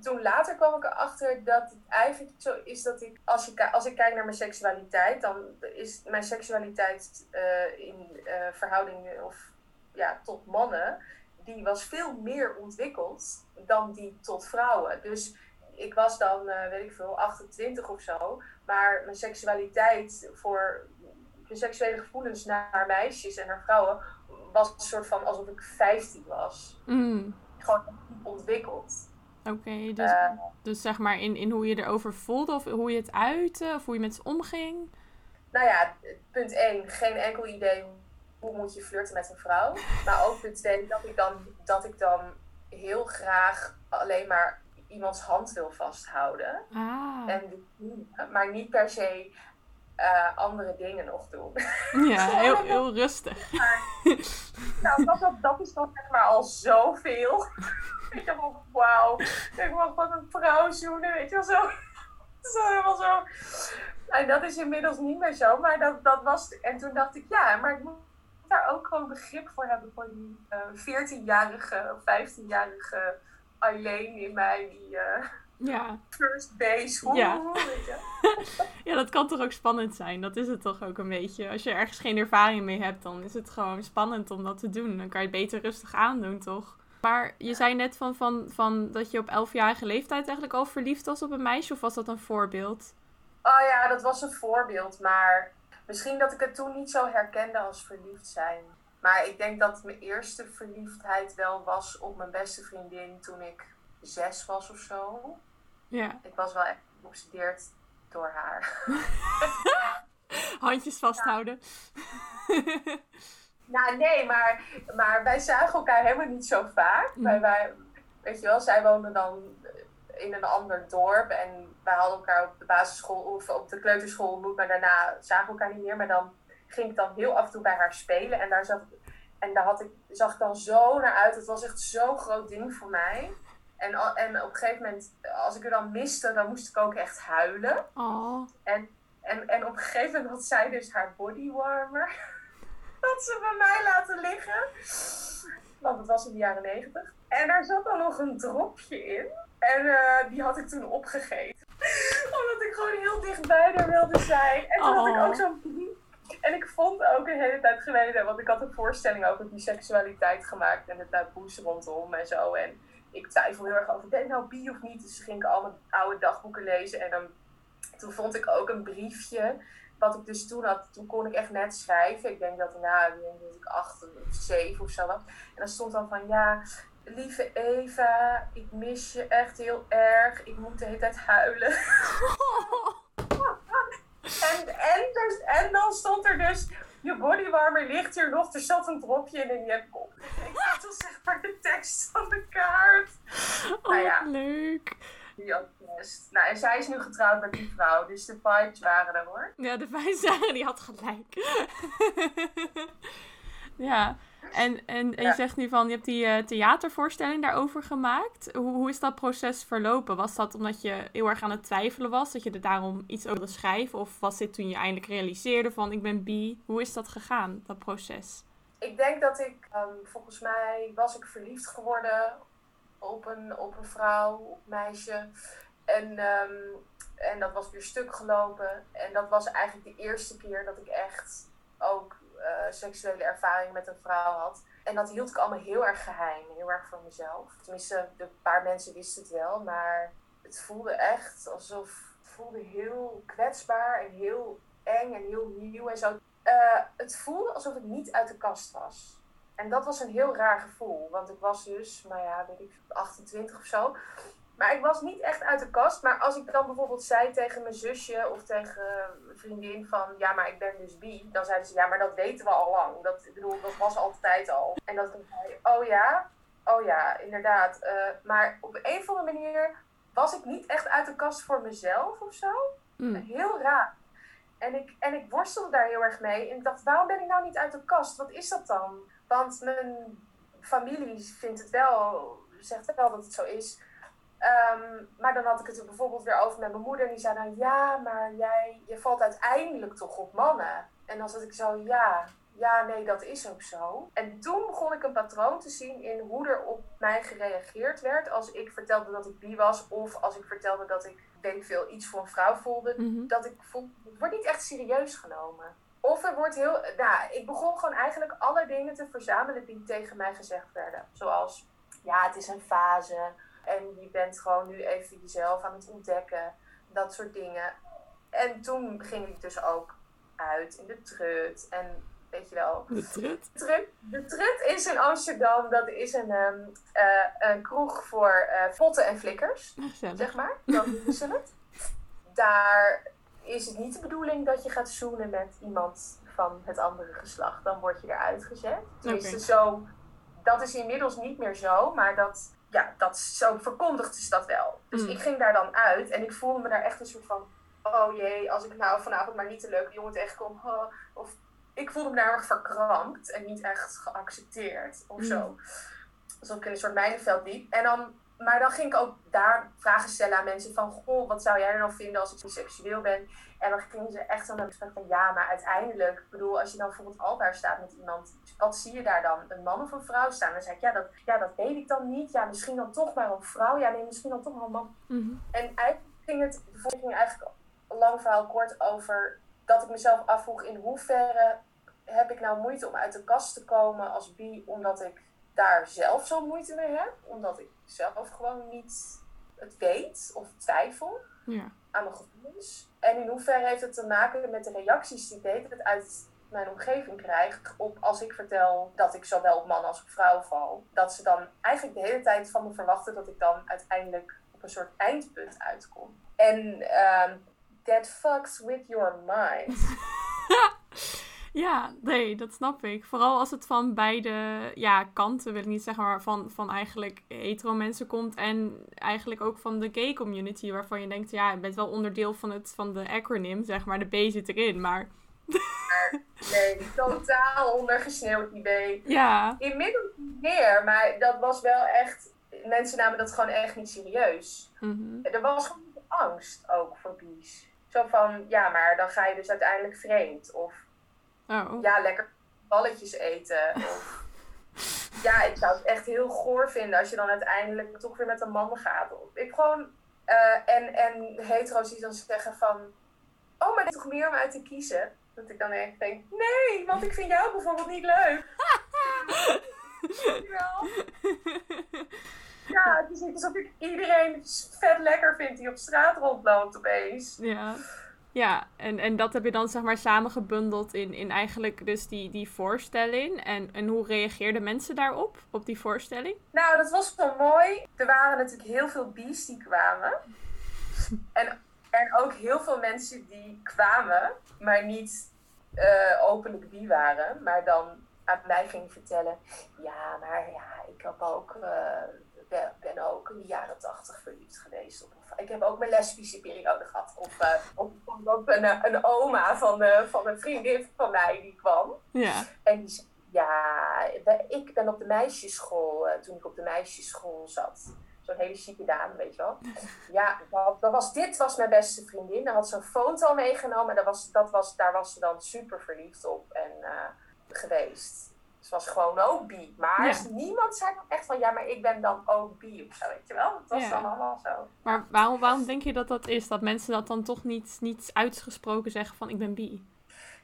toen later kwam ik erachter dat het eigenlijk zo is dat ik... Als ik kijk naar mijn seksualiteit, dan is mijn seksualiteit in verhouding tot mannen... die was veel meer ontwikkeld dan die tot vrouwen. Dus ik was dan, 28 of zo. Maar mijn seksualiteit mijn seksuele gevoelens naar meisjes en naar vrouwen... was een soort van alsof ik 15 was. Gewoon ontwikkeld. Oké, dus zeg maar in hoe je erover voelde of hoe je het uitte of hoe je met ze omging? Nou ja, punt 1, geen enkel idee hoe moet je flirten met een vrouw. Maar ook punt 2, dat ik dan heel graag alleen maar iemands hand wil vasthouden. Maar niet per se andere dingen nog doen. Ja, heel, heel rustig. Maar, dat is dan zeg maar al zoveel. Ik dacht ook, wauw. Ik mag wat een vrouw zoenen, weet je wel zo. Zo helemaal zo. En dat is inmiddels niet meer zo, maar dat was... En toen dacht ik, maar ik moet daar ook gewoon begrip voor hebben voor die 14-jarige of 15-jarige Eileen in mij die... First base. Ja, dat kan toch ook spannend zijn. Dat is het toch ook een beetje. Als je ergens geen ervaring mee hebt, dan is het gewoon spannend om dat te doen. Dan kan je het beter rustig aandoen, toch? Maar je zei net van dat je op 11-jarige leeftijd eigenlijk al verliefd was op een meisje. Of was dat een voorbeeld? Oh ja, dat was een voorbeeld. Maar misschien dat ik het toen niet zo herkende als verliefd zijn. Maar ik denk dat mijn eerste verliefdheid wel was op mijn beste vriendin toen ik 6 was of zo. Ja. Ik was wel echt geobsedeerd door haar. Handjes vasthouden. Nou nee, maar wij zagen elkaar helemaal niet zo vaak. Wij, weet je wel, zij woonde dan in een ander dorp. En wij hadden elkaar op de basisschool of op de kleuterschool ontmoet. Maar daarna zagen we elkaar niet meer. Maar dan ging ik dan heel af en toe bij haar spelen. En daar zag ik dan zo naar uit. Het was echt zo'n groot ding voor mij. En op een gegeven moment, als ik er dan miste, dan moest ik ook echt huilen. Oh. En op een gegeven moment had zij dus haar bodywarmer. Dat ze bij mij laten liggen. Want het was in de jaren 90. En daar zat dan nog een dropje in. En die had ik toen opgegeten. Omdat ik gewoon heel dichtbij er wilde zijn. En toen had ik ook zo'n... En ik vond ook een hele tijd geleden... Want ik had een voorstelling over die seksualiteit gemaakt. En het taboes rondom en zo. En ik twijfel heel erg over, ben ik nou bi of niet? Dus ging ik al mijn oude dagboeken lezen en dan Toen vond ik ook een briefje, wat ik dus toen had. Toen kon ik echt net schrijven. Ik denk dat ik 8 of 7 of zo was. En dan stond dan van, ja, lieve Eva, ik mis je echt heel erg. Ik moet de hele tijd huilen. En dan stond er dus, je bodywarmer ligt hier nog. Er zat een dropje in en je hebt kop. Dat was zeg maar de tekst van de kaart. Oh, nou ja. Leuk. Ja, nou, en zij is nu getrouwd met die vrouw, dus de vibes waren er, hoor. Ja, de vibes waren, die had gelijk. Ja, en je zegt nu van, je hebt die theatervoorstelling daarover gemaakt. Hoe is dat proces verlopen? Was dat omdat je heel erg aan het twijfelen was, dat je er daarom iets over wilde schrijven? Of was dit toen je eindelijk realiseerde van, ik ben bi? Hoe is dat gegaan, dat proces? Ik denk dat ik, volgens mij was ik verliefd geworden op een vrouw, op een meisje. En dat was weer stuk gelopen. En dat was eigenlijk de eerste keer dat ik echt ook seksuele ervaring met een vrouw had. En dat hield ik allemaal heel erg geheim, heel erg voor mezelf. Tenminste, een paar mensen wisten het wel, maar het voelde echt voelde heel kwetsbaar en heel eng en heel nieuw en zo. Het voelde alsof ik niet uit de kast was. En dat was een heel raar gevoel, want ik was dus, nou ja, weet ik, 28 of zo. Maar ik was niet echt uit de kast. Maar als ik dan bijvoorbeeld zei tegen mijn zusje of tegen een vriendin van, ja, maar ik ben dus bi. Dan zeiden ze, ja, maar dat weten we al lang. Dat was altijd al. En dat ik zei, oh ja, inderdaad. Maar op een of andere manier was ik niet echt uit de kast voor mezelf of zo. Heel raar. En ik worstelde daar heel erg mee. En ik dacht, waarom ben ik nou niet uit de kast? Wat is dat dan? Want mijn familie zegt wel dat het zo is. Maar dan had ik het er bijvoorbeeld weer over met mijn moeder. En die zei dan, ja, maar je valt uiteindelijk toch op mannen. En dan zat ik zo, ja, nee, dat is ook zo. En toen begon ik een patroon te zien in hoe er op mij gereageerd werd. Als ik vertelde dat ik bi was. Of als ik vertelde dat ik, denk veel, iets voor een vrouw voelde. Mm-hmm. Dat ik voelde, het wordt niet echt serieus genomen. Of er wordt heel... Nou, ik begon gewoon eigenlijk alle dingen te verzamelen die tegen mij gezegd werden. Zoals, ja, het is een fase. En je bent gewoon nu even jezelf aan het ontdekken. Dat soort dingen. En toen ging ik dus ook uit in de trut. En weet je wel... De trut? De trut is in Amsterdam. Dat is een kroeg voor potten en flikkers. Gezellig. Zeg maar. Dat is het. Daar... is het niet de bedoeling dat je gaat zoenen met iemand van het andere geslacht. Dan word je eruit gezet. Okay. Zo, dat is inmiddels niet meer zo, maar dat zo verkondigd is dat wel. Dus ik ging daar dan uit en ik voelde me daar echt een soort van... oh jee, als ik nou vanavond maar niet een leuke jongen tegenkom. Oh, of ik voelde me daar erg verkrampt en niet echt geaccepteerd of zo. Alsof ik in een soort mijnenveld liep. En dan... Maar dan ging ik ook daar vragen stellen aan mensen van... goh, wat zou jij er nou vinden als ik biseksueel ben? En dan gingen ze echt aan het gesprek van... ja, maar uiteindelijk... ik bedoel, als je dan bijvoorbeeld altaar staat met iemand... wat zie je daar dan? Een man of een vrouw staan? En dan zei ik, ja, dat weet ik dan niet. Ja, misschien dan toch maar een vrouw. Ja, nee, misschien dan toch maar een man. Mm-hmm. En eigenlijk ging eigenlijk lang verhaal kort over... dat ik mezelf afvroeg in hoeverre... heb ik nou moeite om uit de kast te komen als bi... omdat ik daar zelf zo'n moeite mee heb. Omdat ik zelf gewoon niet het weet of twijfel aan mijn gevoelens. En in hoeverre heeft het te maken met de reacties die ik uit mijn omgeving krijg... op als ik vertel dat ik zowel op mannen als op vrouwen val. Dat ze dan eigenlijk de hele tijd van me verwachten... dat ik dan uiteindelijk op een soort eindpunt uitkom. En that fucks with your mind. Ja, nee, dat snap ik. Vooral als het van beide kanten, wil ik niet zeggen, maar van eigenlijk hetero mensen komt en eigenlijk ook van de gay community, waarvan je denkt, ja, je bent wel onderdeel van de acronym, zeg maar, de B zit erin, maar... Nee, totaal ondergesneeuwd die B. Ja. Inmiddels meer, maar dat was wel echt... Mensen namen dat gewoon echt niet serieus. Mm-hmm. Er was gewoon angst ook voor bi's. Zo van, ja, maar dan ga je dus uiteindelijk vreemd, of... Oh. Ja, lekker balletjes eten. Of... Ja, ik zou het echt heel goor vinden als je dan uiteindelijk toch weer met een man gaat. Ik gewoon... En hetero's die dan zeggen van... Oh, maar dit is toch meer om uit te kiezen? Dat ik dan echt denk... Nee, want ik vind jou bijvoorbeeld niet leuk. Ja, het is niet alsof ik iedereen vet lekker vind die op straat rondloopt opeens. Ja, ja. En dat heb je dan zeg maar samengebundeld in eigenlijk dus die voorstelling. En hoe reageerden mensen daarop, op die voorstelling? Nou, dat was wel mooi. Er waren natuurlijk heel veel bies die kwamen. En ook heel veel mensen die kwamen, maar niet openlijk bi waren, maar dan aan mij ging vertellen, ja, maar ja, ik heb ook, ben ook in de jaren 80 verliefd geweest. Of ik heb ook mijn lesbische periode gehad. Of ook een oma van een vriendin van mij die kwam. Ja. En die zei, ja, ik ben op de meisjesschool, toen ik op de meisjesschool zat. Zo'n hele chique dame, weet je wel. Ja, dit was mijn beste vriendin. Daar had ze een foto meegenomen. Daar was ze dan super verliefd op. En... geweest. Ze was gewoon ook bi. Maar niemand zei dan echt van, ja, maar ik ben dan ook bi of zo, weet je wel. Dat was dan allemaal zo. Maar waarom denk je dat dat is? Dat mensen dat dan toch niet uitgesproken zeggen van, ik ben bi?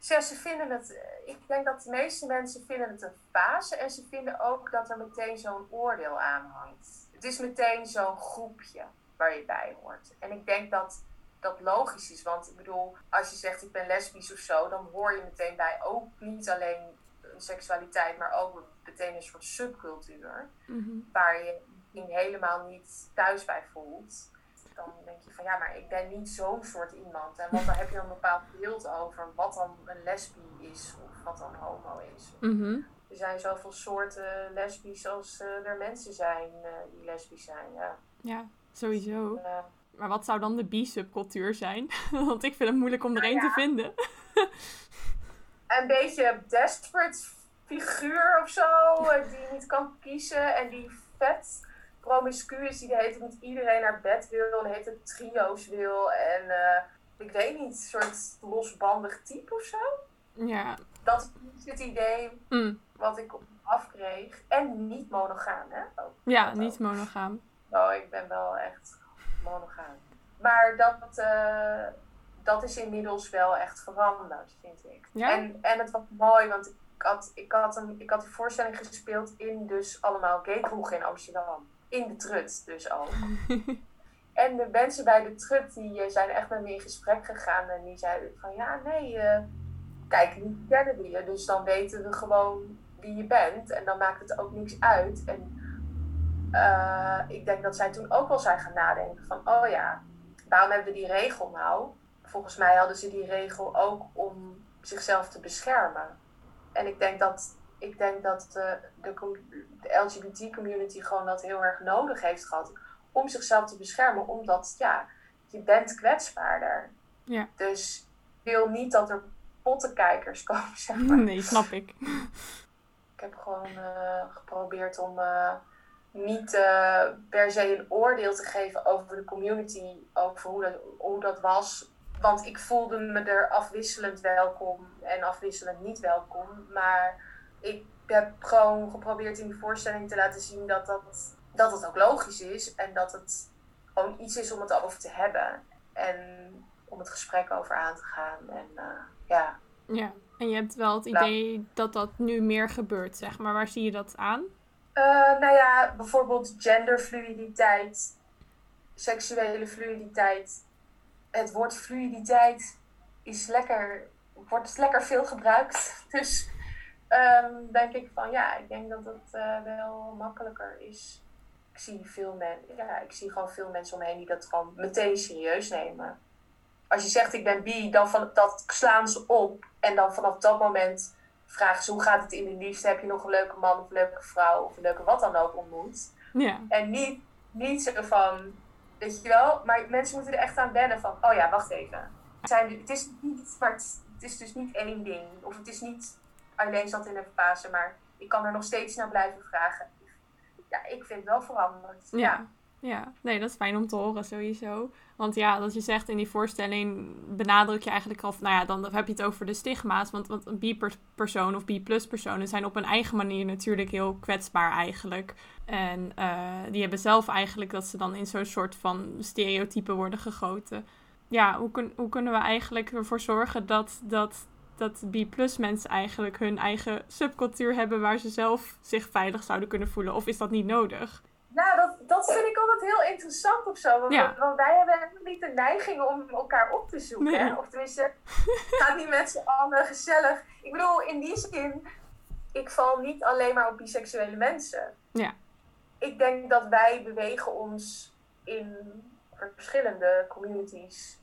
Ze vinden het... Ik denk dat de meeste mensen vinden het een fase. En ze vinden ook dat er meteen zo'n oordeel aan hangt. Het is meteen zo'n groepje waar je bij hoort. En ik denk dat logisch is, want ik bedoel, als je zegt ik ben lesbisch of zo, dan hoor je meteen bij ook niet alleen een seksualiteit, maar ook meteen een soort subcultuur, mm-hmm. waar je helemaal niet thuis bij voelt. Dan denk je van, ja, maar ik ben niet zo'n soort iemand. En want dan heb je een bepaald beeld over wat dan een lesbie is of wat dan homo is. Mm-hmm. Er zijn zoveel soorten lesbisch als er mensen zijn die lesbisch zijn. Ja, ja, sowieso. Dus, maar wat zou dan de bi-subcultuur zijn? Want ik vind het moeilijk om er één te vinden. Een beetje desperate figuur of zo. Die niet kan kiezen. En die vet promiscu is. Die de hele tijd met iedereen naar bed wil. En de hele tijd trio's wil. En ik weet niet. Een soort losbandig type of zo. Ja. Dat is het idee wat ik afkreeg. En niet monogaam, hè? Ook. Ja, niet monogaam. Oh, ik ben wel echt... monogaam. Maar dat is inmiddels wel echt veranderd, vind ik. Ja? En het was mooi, want ik had die voorstelling gespeeld in dus allemaal gaykroegen in Amsterdam. In de trut dus ook. En de mensen bij de trut, die zijn echt met me in gesprek gegaan. En die zeiden van, ja, nee, kijk, nu kennen we je. Dus dan weten we gewoon wie je bent. En dan maakt het ook niks uit. En... ik denk dat zij toen ook wel zijn gaan nadenken van, oh ja, waarom hebben we die regel nou? Volgens mij hadden ze die regel ook om zichzelf te beschermen. En ik denk dat de LGBT-community gewoon dat heel erg nodig heeft gehad om zichzelf te beschermen, omdat, ja, je bent kwetsbaarder. Ja. Dus ik wil niet dat er pottenkijkers komen, zeg maar. Nee, snap ik. Ik heb gewoon geprobeerd om... niet per se een oordeel te geven over de community, over hoe dat was. Want ik voelde me er afwisselend welkom en afwisselend niet welkom. Maar ik heb gewoon geprobeerd in de voorstelling te laten zien dat het ook logisch is. En dat het gewoon iets is om het over te hebben. En om het gesprek over aan te gaan. En ja, en je hebt wel het idee dat nu meer gebeurt, zeg maar. Waar zie je dat aan? Nou ja, bijvoorbeeld genderfluiditeit, seksuele fluiditeit. Het woord fluiditeit wordt lekker veel gebruikt. Dus denk ik van, ja, ik denk dat het wel makkelijker is. Ik zie gewoon veel mensen omheen die dat gewoon meteen serieus nemen. Als je zegt ik ben bi, dan dat slaan ze op en dan vanaf dat moment... vragen ze, hoe gaat het in de liefde? Heb je nog een leuke man of een leuke vrouw of een leuke wat dan ook ontmoet? Ja. En niet zo van, weet je wel, maar mensen moeten er echt aan wennen van, oh ja, wacht even. Het is dus niet één ding. Of het is niet alleen zat in een fase, maar ik kan er nog steeds naar blijven vragen. Ja, ik vind het wel veranderd. Ja, nee, dat is fijn om te horen sowieso. Want ja, als je zegt in die voorstelling benadruk je eigenlijk al... Nou ja, dan heb je het over de stigma's. Want een bi-persoon of bi-plus-personen zijn op hun eigen manier natuurlijk heel kwetsbaar eigenlijk. En die hebben zelf eigenlijk dat ze dan in zo'n soort van stereotypen worden gegoten. Ja, hoe kunnen we eigenlijk ervoor zorgen dat B+ mensen eigenlijk hun eigen subcultuur hebben... waar ze zelf zich veilig zouden kunnen voelen? Of is dat niet nodig? Nou, dat, dat vind ik altijd heel interessant of zo. Want, want wij hebben helemaal niet de neiging om elkaar op te zoeken. Nee. Hè? Of tenminste, gaat niet met z'n allen gezellig. Ik bedoel, in die zin, ik val niet alleen maar op biseksuele mensen. Ja. Ik denk dat wij bewegen ons in verschillende communities.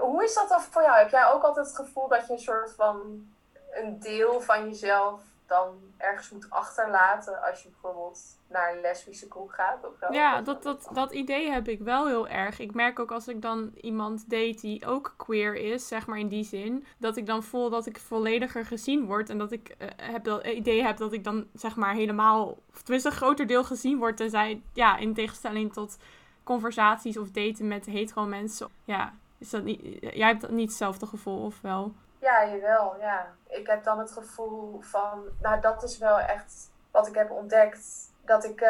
Hoe is dat dan voor jou? Heb jij ook altijd het gevoel dat je een soort van een deel van jezelf dan ergens moet achterlaten als je bijvoorbeeld naar een lesbische kroeg gaat? Of wel? Ja, dat idee heb ik wel heel erg. Ik merk ook als ik dan iemand date die ook queer is, zeg maar in die zin, dat ik dan voel dat ik vollediger gezien word en dat ik dat idee heb dat ik dan zeg maar helemaal, of tenminste een groter deel gezien word, tenzij, ja, in tegenstelling tot conversaties of daten met hetero mensen. Ja, is dat niet, jij hebt dat niet hetzelfde gevoel, of wel? Ja, jawel, ja. Ik heb dan het gevoel van, nou, dat is wel echt wat ik heb ontdekt. Dat ik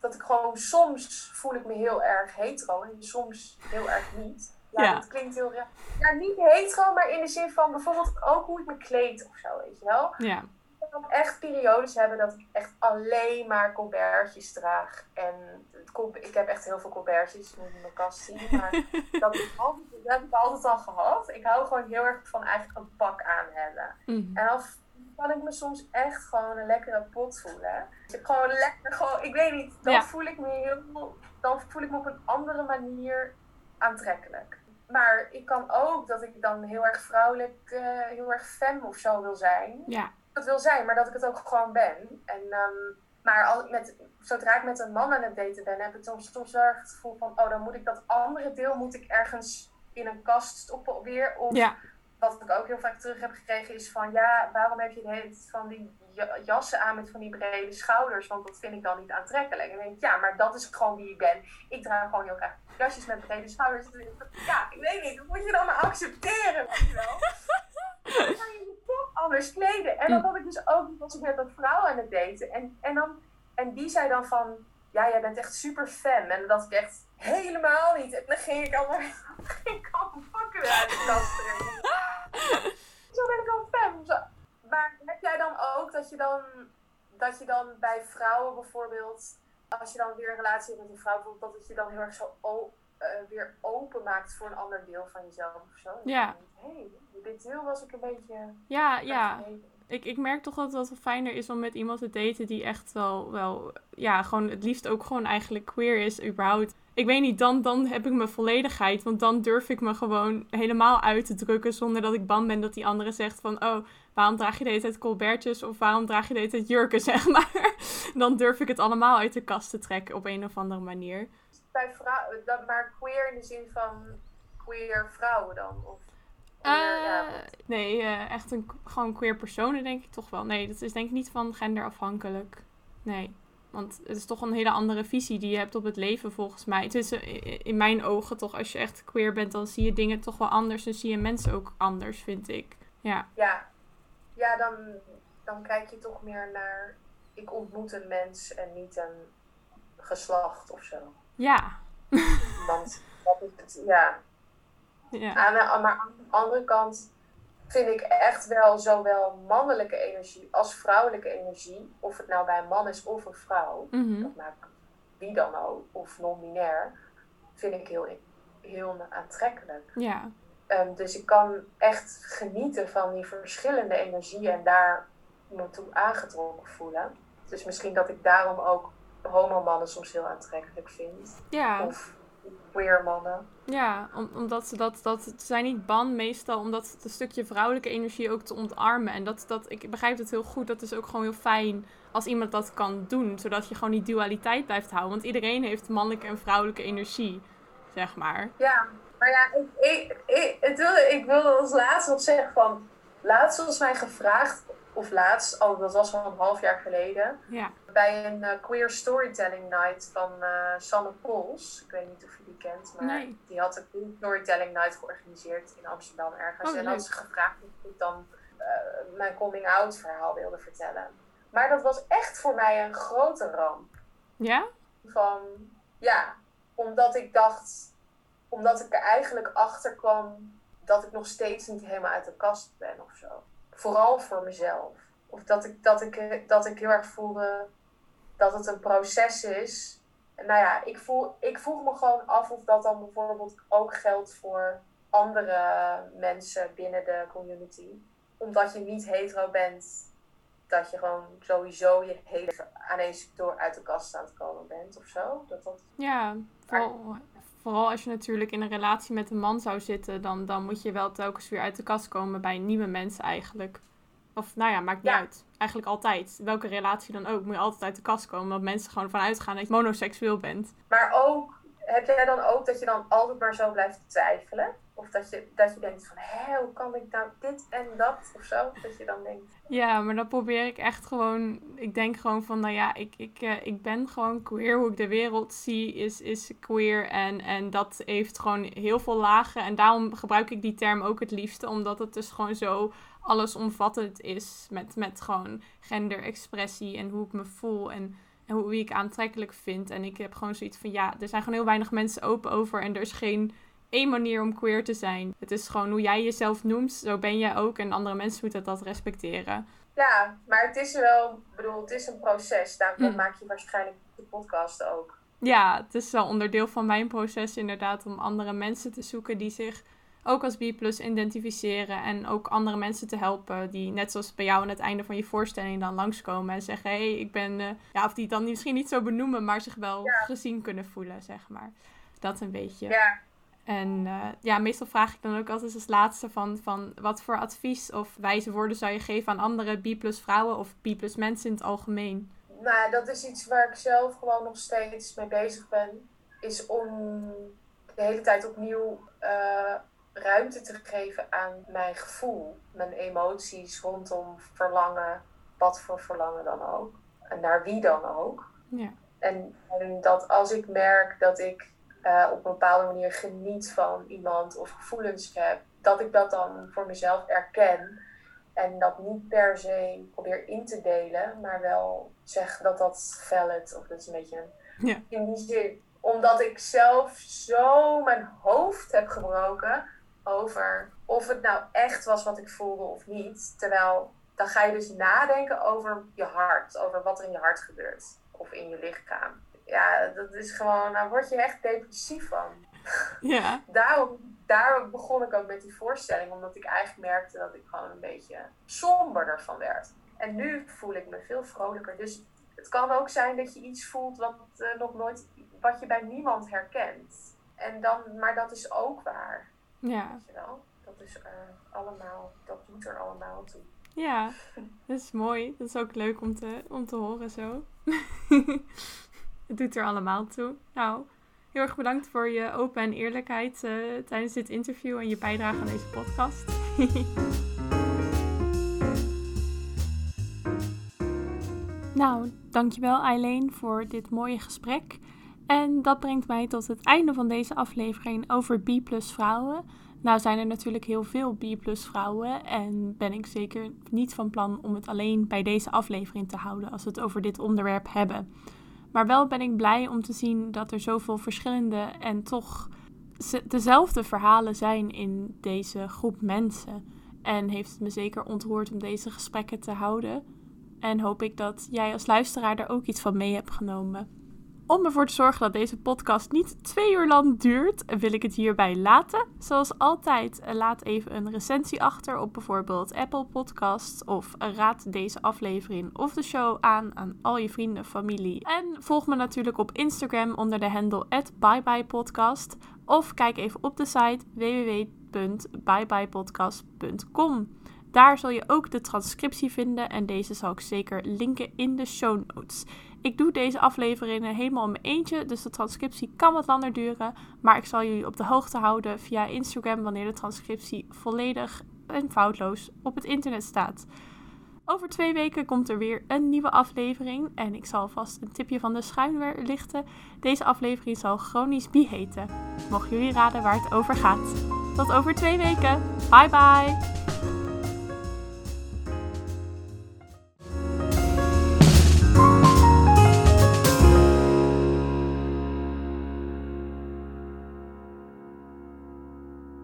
gewoon, soms voel ik me heel erg hetero en soms heel erg niet. Ja. Dat klinkt heel raar. Ja, niet hetero, maar in de zin van bijvoorbeeld ook hoe ik me kleed of zo, weet je wel. Ja. Ik kan ook echt periodes hebben dat ik echt alleen maar colbertjes draag. En ik heb echt heel veel colbertjes, moet je in mijn kast zien. Maar dat heb ik altijd al gehad. Ik hou gewoon heel erg van eigenlijk een pak aan hebben. Mm-hmm. En dan kan ik me soms echt gewoon een lekkere pot voelen. Dus gewoon lekker, gewoon, ik weet niet, dan voel ik me op een andere manier aantrekkelijk. Maar ik kan ook dat ik dan heel erg vrouwelijk, heel erg femme of zo wil zijn. Ja. Dat wil zijn, maar dat ik het ook gewoon ben. En, zodra ik met een man aan het daten ben, heb ik soms wel het gevoel van, oh, dan moet ik dat andere deel moet ik ergens in een kast stoppen weer. Of wat ik ook heel vaak terug heb gekregen is van, ja, waarom heb je de hele tijd van die jassen aan met van die brede schouders? Want dat vind ik dan niet aantrekkelijk. En dan denk ik, ja, maar dat is gewoon wie ik ben. Ik draag gewoon heel graag jasjes met brede schouders. Ja, ik weet niet, dat moet je dan maar accepteren, weet je wel. Dan kan je je toch anders kleden. En dan had ik dus ook, was ik met een vrouw aan het daten. En die zei dan van, ja, jij bent echt super fan. En dat ik echt helemaal niet. En dan ging ik allemaal pakken uit de kast trekken. Zo ben ik al fan. Zo. Maar heb jij dan ook dat je dan bij vrouwen bijvoorbeeld, als je dan weer een relatie hebt met een vrouw bijvoorbeeld, dat het je dan heel erg zo weer open maakt voor een ander deel van jezelf of zo? Ja. Dit deel was ik een beetje... Ja. Ik merk toch dat het fijner is om met iemand te daten die echt wel... Ja, gewoon het liefst ook gewoon eigenlijk queer is, überhaupt. Ik weet niet, dan heb ik mijn volledigheid. Want dan durf ik me gewoon helemaal uit te drukken zonder dat ik bang ben dat die andere zegt van... Oh, waarom draag je de hele tijd colbertjes of waarom draag je de hele tijd jurken, zeg maar. Dan durf ik het allemaal uit de kast te trekken op een of andere manier. Bij vrouwen, maar queer in de zin van queer vrouwen dan, of... echt gewoon queer personen denk ik toch wel. Nee, dat is denk ik niet van gender afhankelijk. Nee, want het is toch een hele andere visie die je hebt op het leven volgens mij. Het is in mijn ogen toch, als je echt queer bent, dan zie je dingen toch wel anders. En zie je mensen ook anders, vind ik. Ja, dan kijk je toch meer naar, ik ontmoet een mens en niet een geslacht of zo. Ja. Want dat is het, ja... Ja. Maar aan de andere kant vind ik echt wel zowel mannelijke energie als vrouwelijke energie, of het nou bij een man is of een vrouw, dat maakt wie dan ook, of non-binair, vind ik heel, heel aantrekkelijk. Ja. Dus ik kan echt genieten van die verschillende energieën en daar me toe aangetrokken voelen. Dus misschien dat ik daarom ook homomannen soms heel aantrekkelijk vind. Ja. Of queer mannen. Ja, omdat ze dat zijn niet bang meestal, omdat het een stukje vrouwelijke energie ook te ontarmen. En ik begrijp het heel goed, dat is ook gewoon heel fijn als iemand dat kan doen, zodat je gewoon die dualiteit blijft houden. Want iedereen heeft mannelijke en vrouwelijke energie, zeg maar. Ja, maar ja, ik wilde als laatst nog zeggen van, laatst was mij gevraagd, of laatst, dat was al een half jaar geleden. Ja. Bij een queer storytelling night van Sanne Pols. Ik weet niet of je die kent, maar die had een queer storytelling night georganiseerd in Amsterdam ergens. En had ze gevraagd of ik dan mijn coming-out verhaal wilde vertellen. Maar dat was echt voor mij een grote ramp. Ja? Omdat ik er eigenlijk achter kwam dat ik nog steeds niet helemaal uit de kast ben of zo. Vooral voor mezelf. Of dat ik heel erg voelde dat het een proces is nou ja, ik vroeg me gewoon af of dat dan bijvoorbeeld ook geldt voor andere mensen binnen de community. Omdat je niet hetero bent, dat je gewoon sowieso je hele leven ineens door uit de kast aan het komen bent of zo. Dat... Ja, vooral als je natuurlijk in een relatie met een man zou zitten, dan moet je wel telkens weer uit de kast komen bij nieuwe mensen eigenlijk. Of nou ja, maakt niet uit. Eigenlijk altijd. Welke relatie dan ook, moet je altijd uit de kast komen. Want mensen gewoon vanuit gaan dat je monoseksueel bent. Maar ook, heb jij dan ook dat je dan altijd maar zo blijft twijfelen? Of dat je denkt van, hé, hoe kan ik nou dit en dat of zo? Dat je dan denkt... Ja, maar dat probeer ik echt gewoon... Ik denk gewoon van, nou ja, ik ben gewoon queer. Hoe ik de wereld zie is queer. En dat heeft gewoon heel veel lagen. En daarom gebruik ik die term ook het liefste. Omdat het dus gewoon zo... allesomvattend is met gewoon genderexpressie en hoe ik me voel en hoe ik aantrekkelijk vind. En ik heb gewoon zoiets van, ja, er zijn gewoon heel weinig mensen open over en er is geen één manier om queer te zijn. Het is gewoon hoe jij jezelf noemt, zo ben jij ook en andere mensen moeten dat respecteren. Ja, maar het is wel, het is een proces. Daarom maak je waarschijnlijk de podcast ook. Ja, het is wel onderdeel van mijn proces inderdaad om andere mensen te zoeken die zich... ook als B+ identificeren en ook andere mensen te helpen die net zoals bij jou aan het einde van je voorstelling dan langskomen en zeggen, hé, ik ben... of die dan misschien niet zo benoemen, maar zich wel gezien kunnen voelen, zeg maar. Dat een beetje. Ja. En meestal vraag ik dan ook altijd als laatste van wat voor advies of wijze woorden zou je geven aan andere B+ vrouwen of B+ mensen in het algemeen? Nou, dat is iets waar ik zelf gewoon nog steeds mee bezig ben. Is om de hele tijd opnieuw... ruimte te geven aan mijn gevoel, mijn emoties rondom verlangen, wat voor verlangen dan ook en naar wie dan ook. Ja. En dat als ik merk dat ik op een bepaalde manier geniet van iemand of gevoelens heb, dat ik dat dan voor mezelf erken en dat niet per se probeer in te delen, maar wel zeg dat valid of dat is een beetje in die zin, omdat ik zelf zo mijn hoofd heb gebroken over of het nou echt was wat ik voelde of niet. Terwijl, dan ga je dus nadenken over je hart. Over wat er in je hart gebeurt. Of in je lichaam. Ja, dat is gewoon... Daar word je echt depressief van. Ja. Daarom begon ik ook met die voorstelling. Omdat ik eigenlijk merkte dat ik gewoon een beetje somberder van werd. En nu voel ik me veel vrolijker. Dus het kan ook zijn dat je iets voelt wat nog nooit... wat je bij niemand herkent. En dan, maar dat is ook waar. Ja. Weet je wel? Dat is allemaal, dat doet er allemaal toe. Ja, dat is mooi. Dat is ook leuk om te horen zo. Het doet er allemaal toe. Nou, heel erg bedankt voor je open en eerlijkheid tijdens dit interview en je bijdrage aan deze podcast. Nou, dankjewel Eileen voor dit mooie gesprek. En dat brengt mij tot het einde van deze aflevering over B+ vrouwen. Nou zijn er natuurlijk heel veel B+ vrouwen en ben ik zeker niet van plan om het alleen bij deze aflevering te houden als we het over dit onderwerp hebben. Maar wel ben ik blij om te zien dat er zoveel verschillende en toch dezelfde verhalen zijn in deze groep mensen. En heeft het me zeker ontroerd om deze gesprekken te houden. En hoop ik dat jij als luisteraar er ook iets van mee hebt genomen. Om ervoor te zorgen dat deze podcast niet 2 uur lang duurt, wil ik het hierbij laten. Zoals altijd, laat even een recensie achter op bijvoorbeeld Apple Podcasts of raad deze aflevering of de show aan al je vrienden, familie. En volg me natuurlijk op Instagram onder de handle @byebye podcast of kijk even op de site www.byebye-podcast.com. Daar zul je ook de transcriptie vinden en deze zal ik zeker linken in de show notes. Ik doe deze afleveringen helemaal in mijn eentje, dus de transcriptie kan wat langer duren. Maar ik zal jullie op de hoogte houden via Instagram wanneer de transcriptie volledig en foutloos op het internet staat. Over 2 weken komt er weer een nieuwe aflevering en ik zal vast een tipje van de schuin lichten. Deze aflevering zal Chronisch Bi heten. Mochten jullie raden waar het over gaat. Tot over 2 weken. Bye bye!